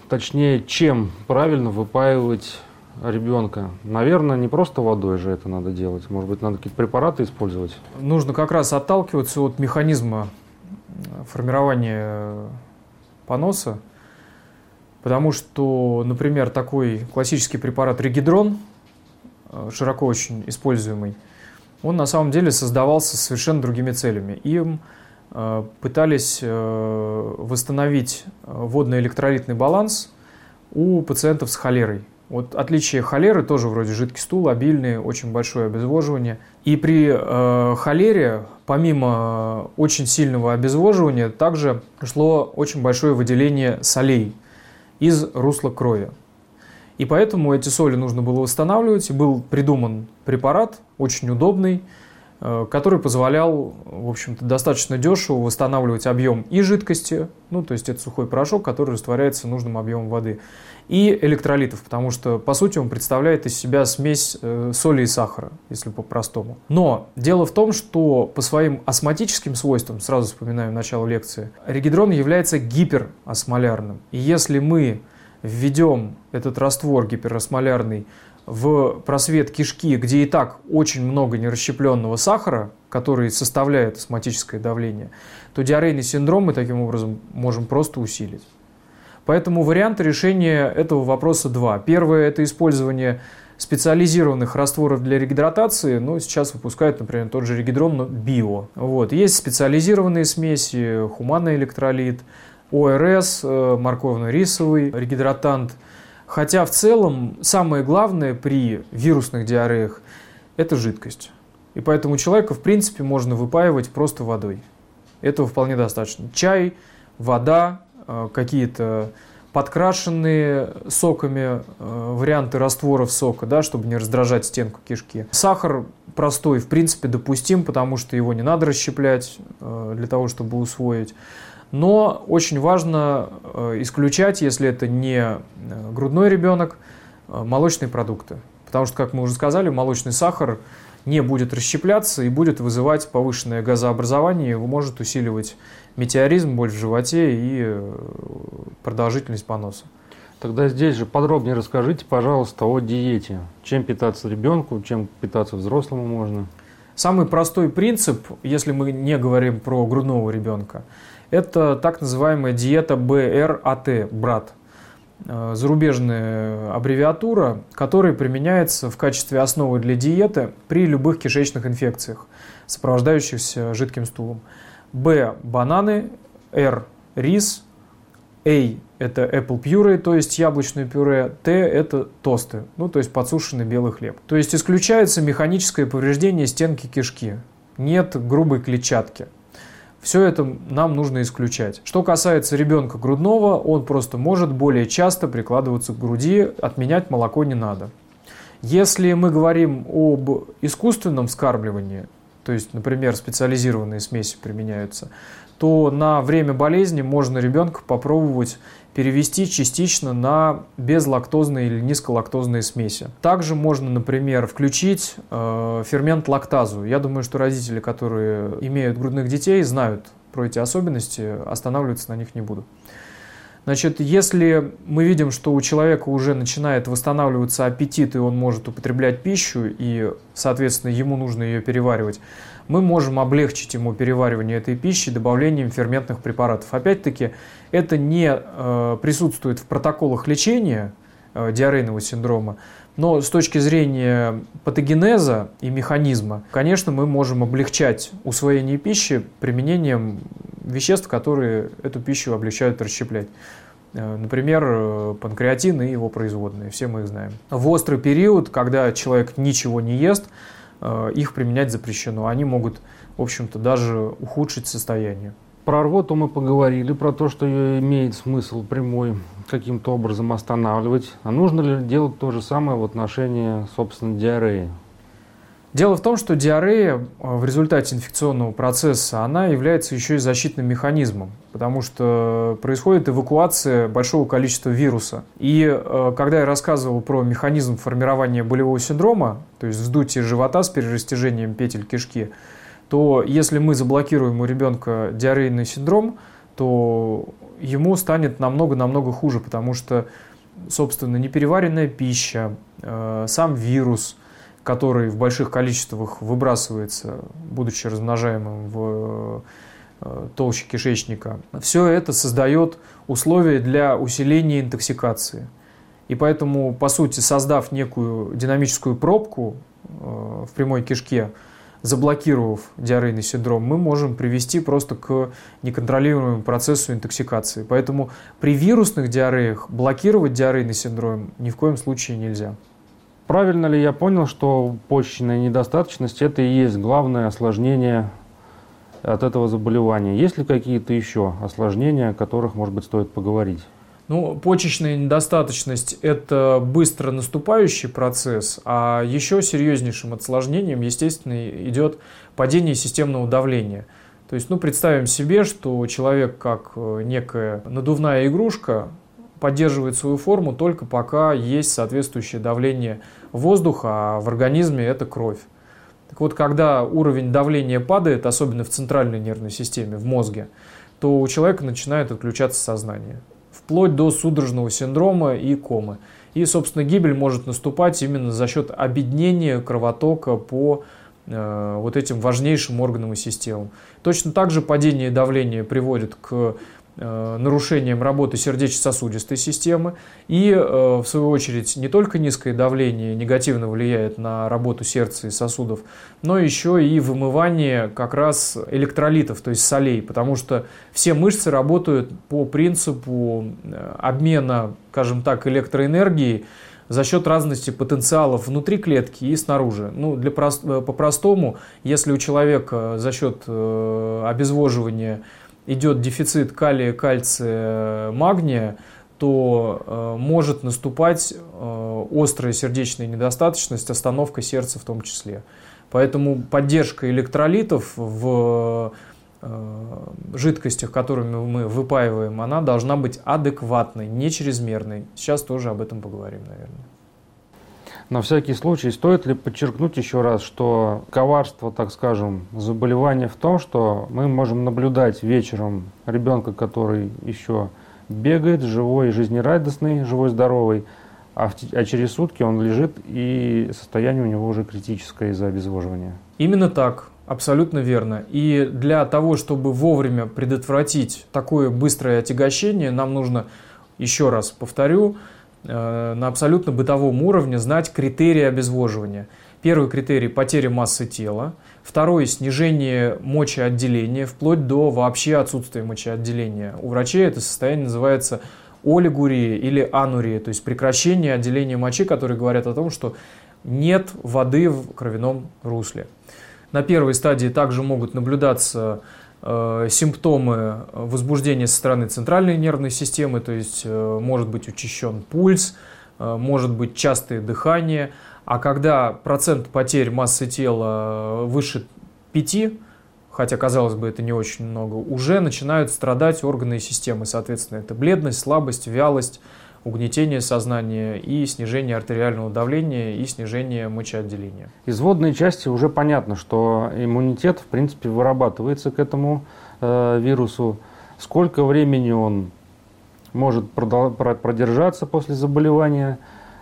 точнее, чем правильно выпаивать ребенка? Наверное, не просто водой же это надо делать. Может быть, надо какие-то препараты использовать? Нужно как раз отталкиваться от механизма формирования поноса, потому что, например, такой классический препарат Регидрон, широко очень используемый, он на самом деле создавался совершенно другими целями. Им пытались восстановить водно-электролитный баланс у пациентов с холерой. Вот отличие холеры тоже вроде жидкий стул, обильный, очень большое обезвоживание. И при э, холере, помимо очень сильного обезвоживания, также шло очень большое выделение солей из русла крови. И поэтому эти соли нужно было восстанавливать. И был придуман препарат, очень удобный, э, который позволял, в общем-то, достаточно дешево восстанавливать объем и жидкости, ну, то есть это сухой порошок, который растворяется нужным объемом воды, и электролитов, потому что, по сути, он представляет из себя смесь соли и сахара, если по-простому. Но дело в том, что по своим осмотическим свойствам, сразу вспоминаем начало лекции, регидрон является гиперосмолярным. И если мы введем этот раствор гиперосмолярный в просвет кишки, где и так очень много нерасщепленного сахара, который составляет осмотическое давление, то диарейный синдром мы таким образом можем просто усилить. Поэтому варианты решения этого вопроса два. Первое – это использование специализированных растворов для регидратации. Ну, сейчас выпускают, например, тот же регидром Био. Вот. Есть специализированные смеси, хуманоэлектролит, О Р С, морковно-рисовый регидратант. Хотя в целом самое главное при вирусных диареях – это жидкость. И поэтому человека, в принципе, можно выпаивать просто водой. Этого вполне достаточно. Чай, вода, какие-то подкрашенные соками варианты растворов сока, да, чтобы не раздражать стенку кишки. Сахар простой, в принципе, допустим, потому что его не надо расщеплять для того, чтобы усвоить. Но очень важно исключать, если это не грудной ребенок, молочные продукты. Потому что, как мы уже сказали, молочный сахар не будет расщепляться и будет вызывать повышенное газообразование, его может усиливать метеоризм, боль в животе и продолжительность поноса. Тогда здесь же подробнее расскажите, пожалуйста, о диете. Чем питаться ребенку, чем питаться взрослому можно? Самый простой принцип, если мы не говорим про грудного ребенка, это так называемая диета БРАТ, брат. Зарубежная аббревиатура, которая применяется в качестве основы для диеты при любых кишечных инфекциях, сопровождающихся жидким стулом. Б – бананы, Р – рис, А – это apple puree, то есть яблочное пюре, Т – это тосты, ну то есть подсушенный белый хлеб. То есть исключается механическое повреждение стенки кишки, нет грубой клетчатки. Все это нам нужно исключать. Что касается ребенка грудного, он просто может более часто прикладываться к груди, отменять молоко не надо. Если мы говорим об искусственном вскармливании, то есть, например, специализированные смеси применяются, то на время болезни можно ребенка попробовать перевести частично на безлактозные или низколактозные смеси. Также можно, например, включить э, фермент лактазу. Я думаю, что родители, которые имеют грудных детей, знают про эти особенности, останавливаться на них не буду. Значит, если мы видим, что у человека уже начинает восстанавливаться аппетит, и он может употреблять пищу, и, соответственно, ему нужно ее переваривать, мы можем облегчить ему переваривание этой пищи добавлением ферментных препаратов. Опять-таки, это не э, присутствует в протоколах лечения э, диарейного синдрома, но с точки зрения патогенеза и механизма, конечно, мы можем облегчать усвоение пищи применением веществ, которые эту пищу облегчают расщеплять. Например, панкреатин и его производные, все мы их знаем. В острый период, когда человек ничего не ест, их применять запрещено. Они могут, в общем-то, даже ухудшить состояние. Про рвоту мы поговорили, про то, что ее имеет смысл прямой каким-то образом останавливать. А нужно ли делать то же самое в отношении, собственно, диареи? Дело в том, что диарея в результате инфекционного процесса, она является еще и защитным механизмом, потому что происходит эвакуация большого количества вируса. И когда я рассказывал про механизм формирования болевого синдрома, то есть вздутие живота с перерастяжением петель кишки, то если мы заблокируем у ребенка диарейный синдром, то ему станет намного-намного хуже, потому что, собственно, непереваренная пища, э, сам вирус, который в больших количествах выбрасывается, будучи размножаемым в э, толще кишечника, все это создает условия для усиления интоксикации. И поэтому, по сути, создав некую динамическую пробку э, в прямой кишке, заблокировав диарейный синдром, мы можем привести просто к неконтролируемому процессу интоксикации. Поэтому при вирусных диареях блокировать диарейный синдром ни в коем случае нельзя. Правильно ли я понял, что почечная недостаточность – это и есть главное осложнение от этого заболевания? Есть ли какие-то еще осложнения, о которых, может быть, стоит поговорить? Ну, почечная недостаточность – это быстро наступающий процесс, а еще серьезнейшим осложнением, естественно, идет падение системного давления. То есть, ну, представим себе, что человек, как некая надувная игрушка, поддерживает свою форму только пока есть соответствующее давление воздуха, а в организме это кровь. Так вот, когда уровень давления падает, особенно в центральной нервной системе, в мозге, то у человека начинает отключаться сознание, вплоть до судорожного синдрома и комы. И, собственно, гибель может наступать именно за счет обеднения кровотока по э, вот этим важнейшим органам и системам. Точно так же падение давления приводит к э, нарушениям работы сердечно-сосудистой системы. И, э, в свою очередь, не только низкое давление негативно влияет на работу сердца и сосудов, но еще и вымывание как раз электролитов, то есть солей, потому что все мышцы работают по принципу обмена, скажем так, электроэнергии за счет разности потенциалов внутри клетки и снаружи. Ну, для, по-простому, если у человека за счет обезвоживания идет дефицит калия, кальция, магния, то э, может наступать э, острая сердечная недостаточность, остановка сердца в том числе. Поэтому поддержка электролитов в э, жидкостях, которыми мы выпаиваем, она должна быть адекватной, не чрезмерной. Сейчас тоже об этом поговорим, наверное. На всякий случай, стоит ли подчеркнуть еще раз, что коварство, так скажем, заболевания в том, что мы можем наблюдать вечером ребенка, который еще бегает, живой, жизнерадостный, живой, здоровый, а, в, а через сутки он лежит, и состояние у него уже критическое из-за обезвоживания. Именно так, абсолютно верно. И для того, чтобы вовремя предотвратить такое быстрое отягощение, нам нужно, еще раз повторю, э, на абсолютно бытовом уровне знать критерии обезвоживания. Первый критерий – потеря массы тела. Второй – снижение мочеотделения, вплоть до вообще отсутствия мочеотделения. У врачей это состояние называется олигурия или анурия, то есть прекращение отделения мочи, которые говорят о том, что нет воды в кровяном русле. На первой стадии также могут наблюдаться э, симптомы возбуждения со стороны центральной нервной системы, то есть э, может быть учащен пульс, э, может быть частое дыхание. А когда процент потерь массы тела выше пяти, хотя, казалось бы, это не очень много, уже начинают страдать органы и системы. Соответственно, это бледность, слабость, вялость, угнетение сознания и снижение артериального давления и снижение мочеотделения. Из водной части уже понятно, что иммунитет, в принципе, вырабатывается к этому э, вирусу. Сколько времени он может продержаться после заболевания?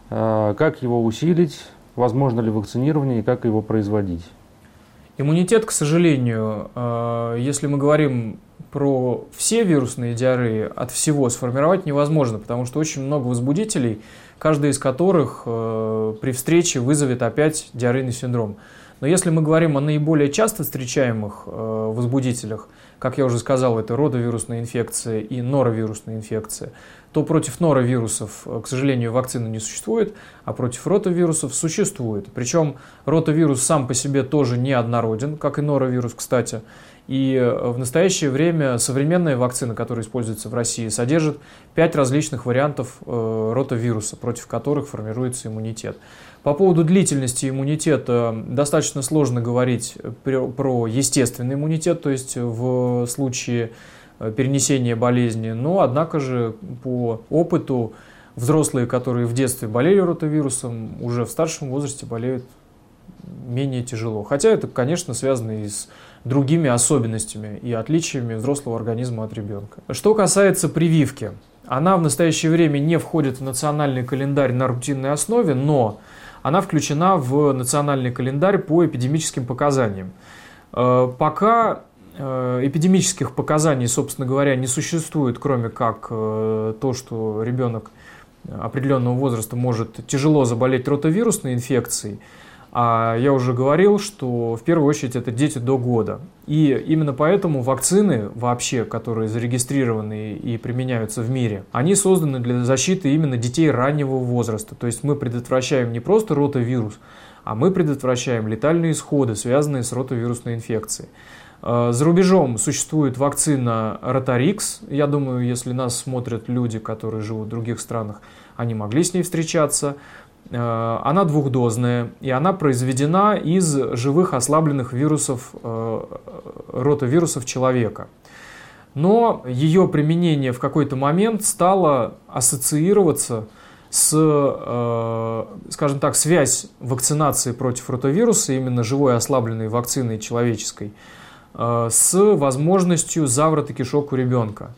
Как его усилить, возможно ли вакцинирование и как его производить? Иммунитет, к сожалению, если мы говорим про все вирусные диареи, от всего сформировать невозможно, потому что очень много возбудителей, каждая из которых при встрече вызовет опять диарейный синдром. Но если мы говорим о наиболее часто встречаемых возбудителях, как я уже сказал, это ротавирусная инфекция и норовирусная инфекция, то против норовирусов, к сожалению, вакцины не существует, а против ротавирусов существует. Причем ротавирус сам по себе тоже неоднороден, как и норовирус, кстати. И в настоящее время современная вакцина, которая используется в России, содержит пять различных вариантов ротавируса, против которых формируется иммунитет. По поводу длительности иммунитета достаточно сложно говорить про естественный иммунитет, то есть в случае перенесения болезни, но однако же по опыту взрослые, которые в детстве болели ротавирусом, уже в старшем возрасте болеют менее тяжело. Хотя это, конечно, связано и с другими особенностями и отличиями взрослого организма от ребенка. Что касается прививки, она в настоящее время не входит в национальный календарь на рутинной основе, но она включена в национальный календарь по эпидемическим показаниям. Пока эпидемических показаний, собственно говоря, не существует, кроме как то, что ребенок определенного возраста может тяжело заболеть ротавирусной инфекцией. А я уже говорил, что в первую очередь это дети до года. И именно поэтому вакцины вообще, которые зарегистрированы и применяются в мире, они созданы для защиты именно детей раннего возраста. То есть мы предотвращаем не просто ротавирус, а мы предотвращаем летальные исходы, связанные с ротавирусной инфекцией. За рубежом существует вакцина Ротарикс. Я думаю, если нас смотрят люди, которые живут в других странах, они могли с ней встречаться. Она двухдозная, и она произведена из живых ослабленных вирусов, ротавирусов человека. Но ее применение в какой-то момент стало ассоциироваться с, скажем так, связь вакцинации против ротавируса, именно живой ослабленной вакциной человеческой, с возможностью заворота кишок у ребенка.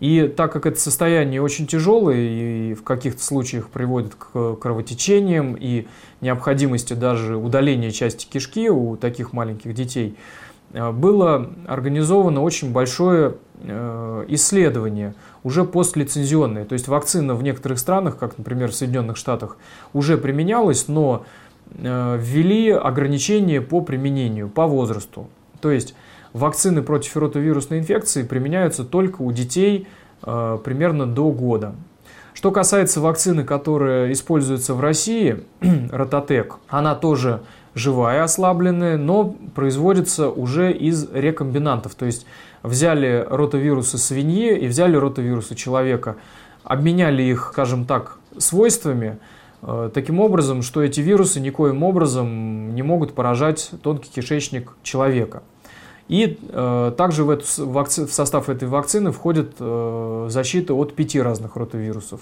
И так как это состояние очень тяжелое и в каких-то случаях приводит к кровотечениям и необходимости даже удаления части кишки у таких маленьких детей, было организовано очень большое исследование, уже постлицензионное. То есть вакцина в некоторых странах, как, например, в Соединенных Штатах, уже применялась, но ввели ограничения по применению, по возрасту. То есть вакцины против ротавирусной инфекции применяются только у детей э, примерно до года. Что касается вакцины, которая используется в России, Ротатек, она тоже живая, ослабленная, но производится уже из рекомбинантов. То есть взяли ротавирусы свиньи и взяли ротавирусы человека, обменяли их, скажем так, свойствами, таким образом, что эти вирусы никоим образом не могут поражать тонкий кишечник человека. И э, также в, эту, вакци... в состав этой вакцины входит э, защита от пяти разных ротавирусов,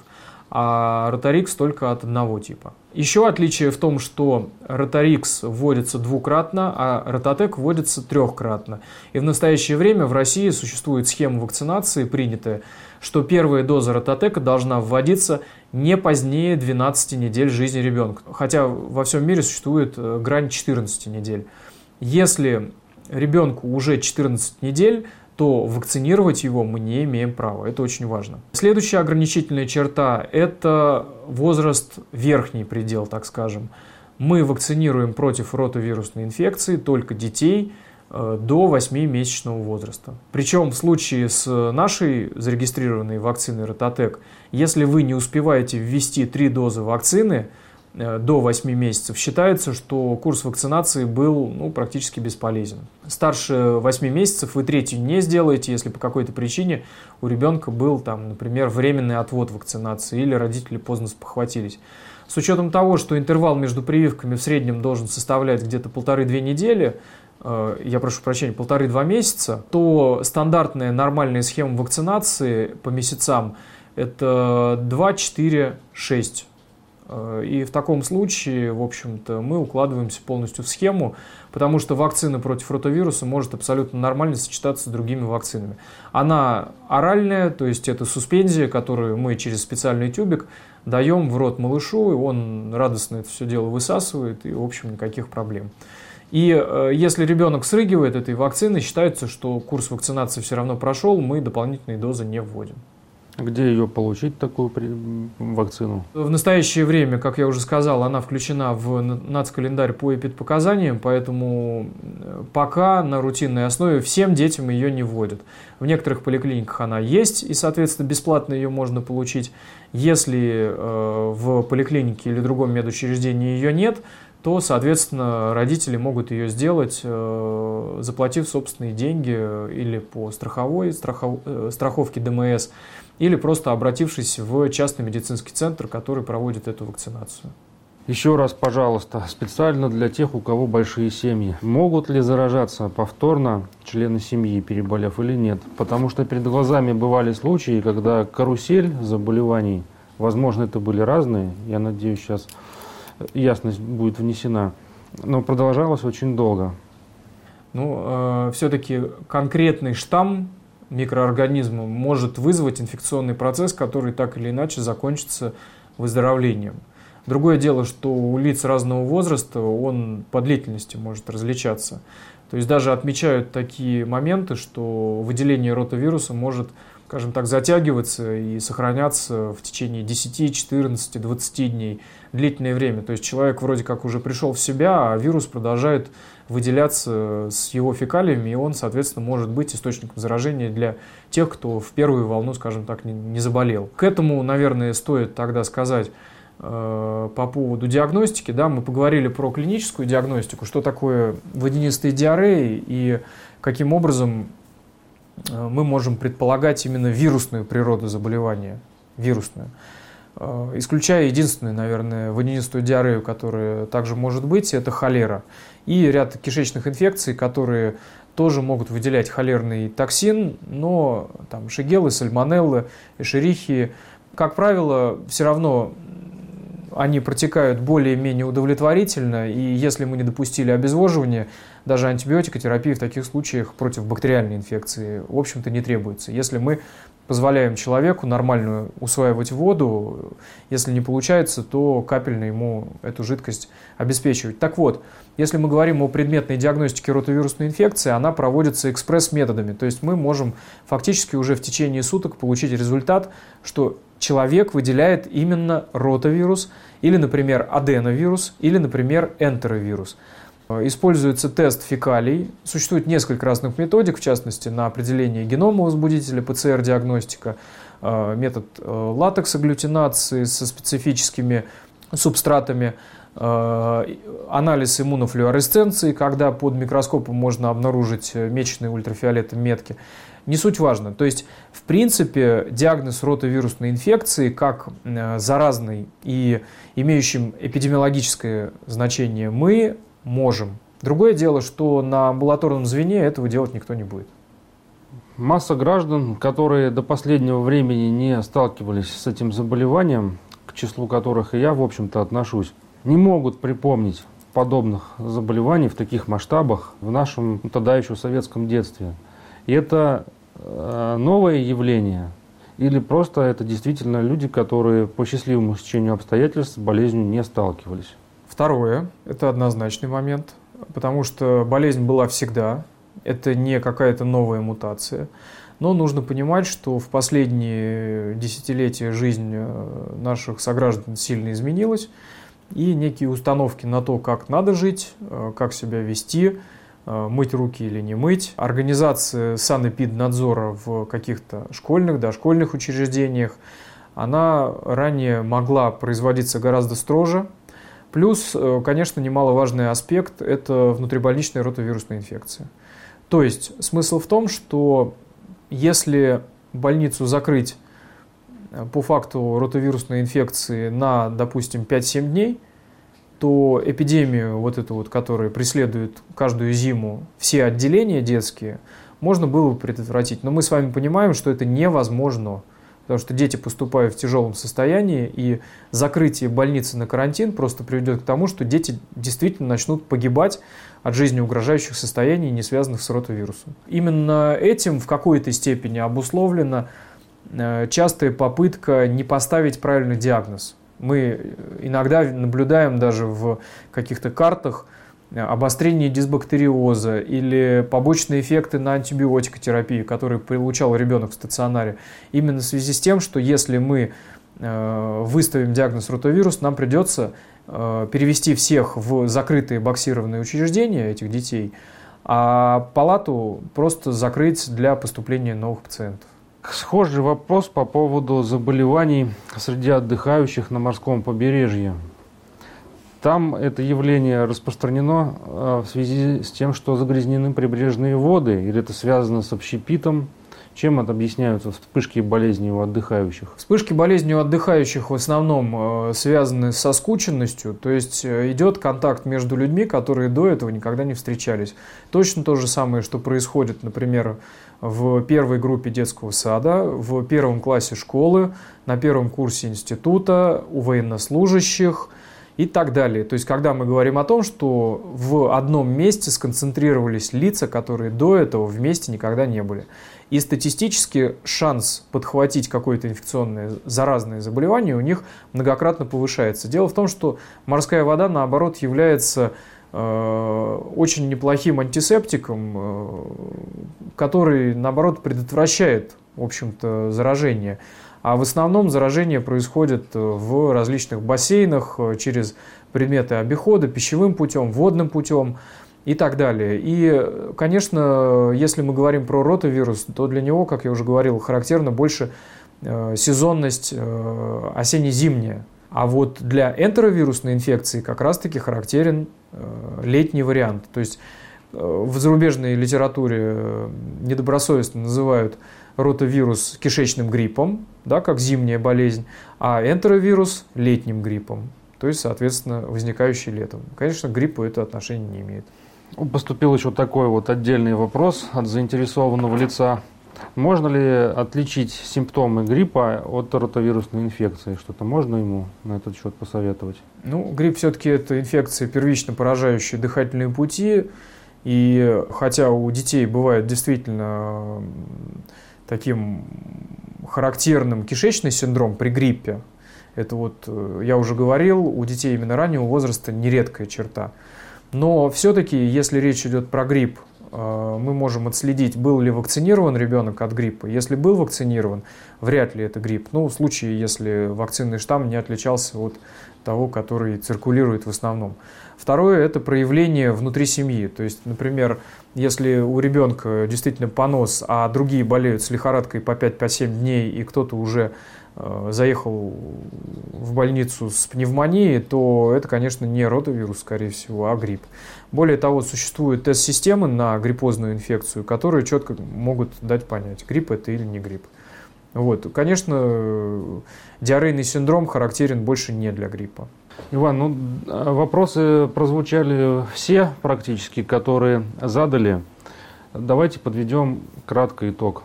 а Ротарикс только от одного типа. Еще отличие в том, что Ротарикс вводится двукратно, а Ротатек вводится трехкратно. И в настоящее время в России существует схема вакцинации, принятая, что первая доза Ротатека должна вводиться не позднее двенадцати недель жизни ребенка. Хотя во всем мире существует грань четырнадцати недель. Если ребенку уже четырнадцать недель, то вакцинировать его мы не имеем права. Это очень важно. Следующая ограничительная черта – это возраст, верхний предел, так скажем. Мы вакцинируем против ротавирусной инфекции только детей до восьмимесячного возраста. Причем в случае с нашей зарегистрированной вакциной Ротатек, если вы не успеваете ввести три дозы вакцины до восьми месяцев, считается, что курс вакцинации был ну, практически бесполезен. Старше восьми месяцев вы третью не сделаете, если по какой-то причине у ребенка был, там, например, временный отвод вакцинации или родители поздно спохватились. С учетом того, что интервал между прививками в среднем должен составлять где-то полторы-две недели, я прошу прощения, полторы-два месяца, то стандартная нормальная схема вакцинации по месяцам это два, четыре, шесть. И в таком случае, в общем-то, мы укладываемся полностью в схему, потому что вакцина против ротавируса может абсолютно нормально сочетаться с другими вакцинами. Она оральная, то есть это суспензия, которую мы через специальный тюбик даем в рот малышу, и он радостно это все дело высасывает, и, в общем, никаких проблем. И если ребенок срыгивает этой вакцины, считается, что курс вакцинации все равно прошел, мы дополнительные дозы не вводим. Где ее получить, такую вакцину? В настоящее время, как я уже сказал, она включена в нацкалендарь по эпидпоказаниям, поэтому пока на рутинной основе всем детям ее не вводят. В некоторых поликлиниках она есть, и, соответственно, бесплатно ее можно получить. Если в поликлинике или другом медучреждении ее нет, то, соответственно, родители могут ее сделать, заплатив собственные деньги или по страховой, страхов, страховке ДМС, или просто обратившись в частный медицинский центр, который проводит эту вакцинацию. Еще раз, пожалуйста, специально для тех, у кого большие семьи. Могут ли заражаться повторно члены семьи, переболев или нет? Потому что перед глазами бывали случаи, когда карусель заболеваний, возможно, это были разные, я надеюсь, сейчас ясность будет внесена, но продолжалось очень долго. Ну, э, все-таки конкретный штамм микроорганизма может вызвать инфекционный процесс, который так или иначе закончится выздоровлением. Другое дело, что у лиц разного возраста он по длительности может различаться. То есть даже отмечают такие моменты, что выделение ротавируса может, скажем так, затягиваться и сохраняться в течение десяти, четырнадцати, двадцати дней, длительное время. То есть человек вроде как уже пришел в себя, а вирус продолжает выделяться с его фекалиями, и он, соответственно, может быть источником заражения для тех, кто в первую волну, скажем так, не заболел. К этому, наверное, стоит тогда сказать э, по поводу диагностики. Да, мы поговорили про клиническую диагностику, что такое водянистые диареи и каким образом мы можем предполагать именно вирусную природу заболевания, вирусную. Исключая единственную, наверное, водянистую диарею, которая также может быть, это холера. И ряд кишечных инфекций, которые тоже могут выделять холерный токсин, но там шигеллы, сальмонеллы, эшерихии, как правило, все равно они протекают более-менее удовлетворительно, и если мы не допустили обезвоживания, даже антибиотикотерапия в таких случаях против бактериальной инфекции, в общем-то, не требуется. Если мы позволяем человеку нормально усваивать воду, если не получается, то капельно ему эту жидкость обеспечивать. Так вот, если мы говорим о предметной диагностике ротавирусной инфекции, она проводится экспресс-методами, то есть мы можем фактически уже в течение суток получить результат, что человек выделяет именно ротавирус, или, например, аденовирус, или, например, энтеровирус. Используется тест фекалий. Существует несколько разных методик, в частности, на определение генома возбудителя, ПЦР-диагностика, метод латексагглютинации со специфическими субстратами, анализ иммунофлюоресценции, когда под микроскопом можно обнаружить меченые ультрафиолетом метки. Не суть важно. То есть, в принципе, диагноз ротавирусной инфекции как заразный и имеющим эпидемиологическое значение мы можем. Другое дело, что на амбулаторном звене этого делать никто не будет. Масса граждан, которые до последнего времени не сталкивались с этим заболеванием, к числу которых и я, в общем-то, отношусь, не могут припомнить подобных заболеваний в таких масштабах в нашем тогда еще советском детстве. И это э, новое явление, или просто это действительно люди, которые по счастливому стечению обстоятельств с болезнью не сталкивались? Второе, это однозначный момент, потому что болезнь была всегда, это не какая-то новая мутация. Но нужно понимать, что в последние десятилетия жизнь наших сограждан сильно изменилась, и некие установки на то, как надо жить, как себя вести, мыть руки или не мыть, организация санэпиднадзора в каких-то школьных, дошкольных учреждениях, она ранее могла производиться гораздо строже. Плюс, конечно, немаловажный аспект – это внутрибольничная ротавирусная инфекция. То есть смысл в том, что если больницу закрыть по факту ротавирусной инфекции на, допустим, пять-семь дней, то эпидемию, вот эту вот, которая преследует каждую зиму все отделения детские, можно было бы предотвратить. Но мы с вами понимаем, что это невозможно, потому что дети поступают в тяжелом состоянии, и закрытие больницы на карантин просто приведет к тому, что дети действительно начнут погибать от жизнеугрожающих состояний, не связанных с ротавирусом. Именно этим в какой-то степени обусловлена частая попытка не поставить правильный диагноз. Мы иногда наблюдаем даже в каких-то картах обострение дисбактериоза или побочные эффекты на антибиотикотерапию, которые получал ребенок в стационаре, именно в связи с тем, что если мы выставим диагноз ротавирус, нам придется перевести всех в закрытые боксированные учреждения этих детей, а палату просто закрыть для поступления новых пациентов. Схожий вопрос по поводу заболеваний среди отдыхающих на морском побережье. Там это явление распространено в связи с тем, что загрязнены прибрежные воды, или это связано с общепитом. Чем это объясняются вспышки болезни у отдыхающих? Вспышки болезни у отдыхающих в основном связаны со скученностью, то есть идет контакт между людьми, которые до этого никогда не встречались. Точно то же самое, что происходит, например, в первой группе детского сада, в первом классе школы, на первом курсе института, у военнослужащих и так далее. То есть когда мы говорим о том, что в одном месте сконцентрировались лица, которые до этого вместе никогда не были. И статистически шанс подхватить какое-то инфекционное заразное заболевание у них многократно повышается. Дело в том, что морская вода, наоборот, является э, очень неплохим антисептиком, э, который, наоборот, предотвращает, в общем-то, заражение. А в основном заражение происходит в различных бассейнах, через предметы обихода, пищевым путем, водным путем. И так далее. И, конечно, если мы говорим про ротавирус, то для него, как я уже говорил, характерна больше сезонность осенне-зимняя. А вот для энтеровирусной инфекции как раз-таки характерен летний вариант. То есть в зарубежной литературе недобросовестно называют ротавирус кишечным гриппом, да, как зимняя болезнь, а энтеровирус летним гриппом, то есть, соответственно, возникающий летом. Конечно, к гриппу это отношение не имеет. Поступил еще такой вот отдельный вопрос от заинтересованного лица. Можно ли отличить симптомы гриппа от ротавирусной инфекции? Что-то можно ему на этот счет посоветовать? Ну, грипп все-таки это инфекция, первично поражающая дыхательные пути. И хотя у детей бывает действительно таким характерным кишечный синдром при гриппе, это вот, я уже говорил, у детей именно раннего возраста нередкая черта. Но все-таки, если речь идет про грипп, мы можем отследить, был ли вакцинирован ребенок от гриппа. Если был вакцинирован, вряд ли это грипп. Ну, в случае, если вакцинный штамм не отличался от того, который циркулирует в основном. Второе – это проявление внутри семьи. То есть, например, если у ребенка действительно понос, а другие болеют с лихорадкой по пять-семь дней, и кто-то уже заехал в больницу с пневмонией, то это, конечно, не ротавирус, скорее всего, а грипп. Более того, существуют тест-системы на гриппозную инфекцию, которые четко могут дать понять, грипп это или не грипп. Вот. Конечно, диарейный синдром характерен больше не для гриппа. Иван, ну, вопросы прозвучали все практически, которые задали. Давайте подведем кратко итог.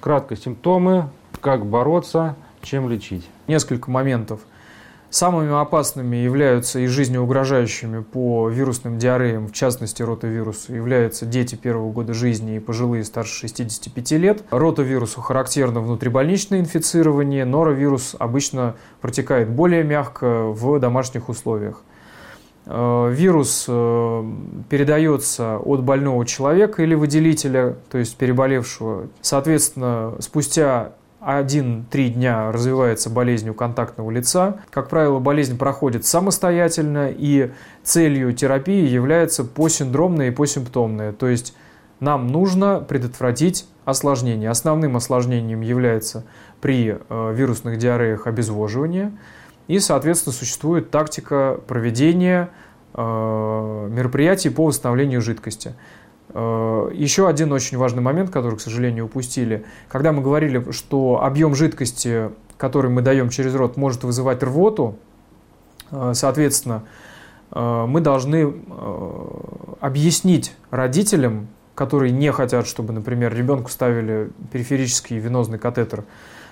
Кратко симптомы, как бороться, чем лечить? Несколько моментов. Самыми опасными являются и жизнеугрожающими по вирусным диареям, в частности ротавирусу, являются дети первого года жизни и пожилые старше шестидесяти пяти лет. Ротавирусу характерно внутрибольничное инфицирование, норовирус обычно протекает более мягко в домашних условиях. Вирус передается от больного человека или выделителя, то есть переболевшего. Соответственно, спустя один-три дня развивается болезнь у контактного лица. Как правило, болезнь проходит самостоятельно, и целью терапии является посиндромная и посимптомная. То есть нам нужно предотвратить осложнения. Основным осложнением является при вирусных диареях обезвоживание. И, соответственно, существует тактика проведения мероприятий по восстановлению жидкости. Еще один очень важный момент, который, к сожалению, упустили. Когда мы говорили, что объем жидкости, который мы даем через рот, может вызывать рвоту, соответственно, мы должны объяснить родителям, которые не хотят, чтобы, например, ребенку ставили периферический венозный катетер,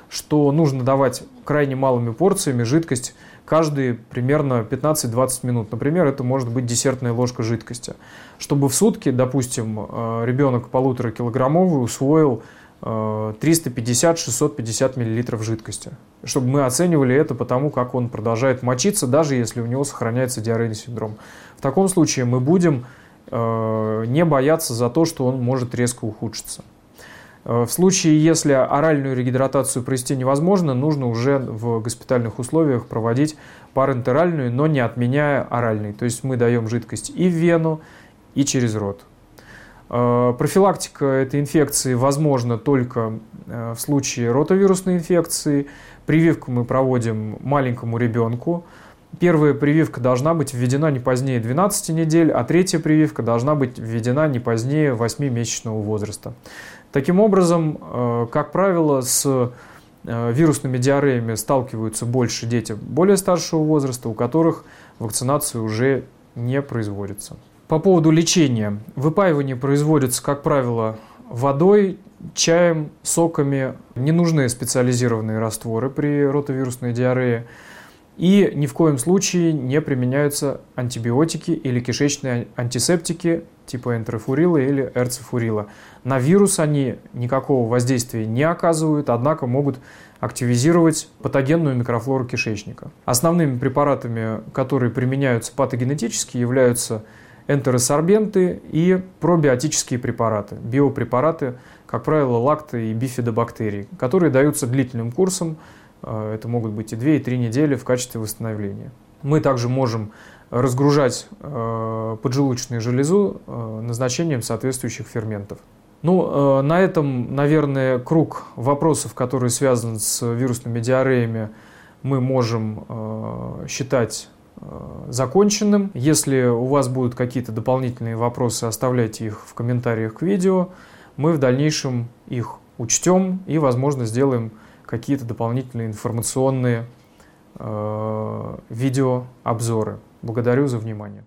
что нужно давать крайне малыми порциями жидкость каждые примерно пятнадцать-двадцать минут. Например, это может быть десертная ложка жидкости. Чтобы в сутки, допустим, ребенок полуторакилограммовый усвоил триста пятьдесят-шестьсот пятьдесят миллилитров жидкости. Чтобы мы оценивали это по тому, как он продолжает мочиться, даже если у него сохраняется диарейный синдром. В таком случае мы будем э, не бояться за то, что он может резко ухудшиться. В случае, если оральную регидратацию провести невозможно, нужно уже в госпитальных условиях проводить парентеральную, но не отменяя оральной. То есть мы даем жидкость и в вену, и через рот. Профилактика этой инфекции возможна только в случае ротавирусной инфекции. Прививку мы проводим маленькому ребенку. Первая прививка должна быть введена не позднее двенадцати недель, а третья прививка должна быть введена не позднее восьмимесячного возраста. Таким образом, как правило, с вирусными диареями сталкиваются больше дети более старшего возраста, у которых вакцинация уже не производится. По поводу лечения. Выпаивание производится, как правило, водой, чаем, соками. Не нужны специализированные растворы при ротавирусной диарее. И ни в коем случае не применяются антибиотики или кишечные антисептики типа энтерофурила или эрцефурила. На вирус они никакого воздействия не оказывают, однако могут активизировать патогенную микрофлору кишечника. Основными препаратами, которые применяются патогенетически, являются энтеросорбенты и пробиотические препараты, биопрепараты, как правило, лакты и бифидобактерии, которые даются длительным курсом. Это могут быть и две, и три недели в качестве восстановления. Мы также можем разгружать поджелудочную железу назначением соответствующих ферментов. Ну, на этом, наверное, круг вопросов, которые связаны с вирусными диареями, мы можем считать законченным. Если у вас будут какие-то дополнительные вопросы, оставляйте их в комментариях к видео. Мы в дальнейшем их учтем и, возможно, сделаем какие-то дополнительные информационные э, видеообзоры. Благодарю за внимание.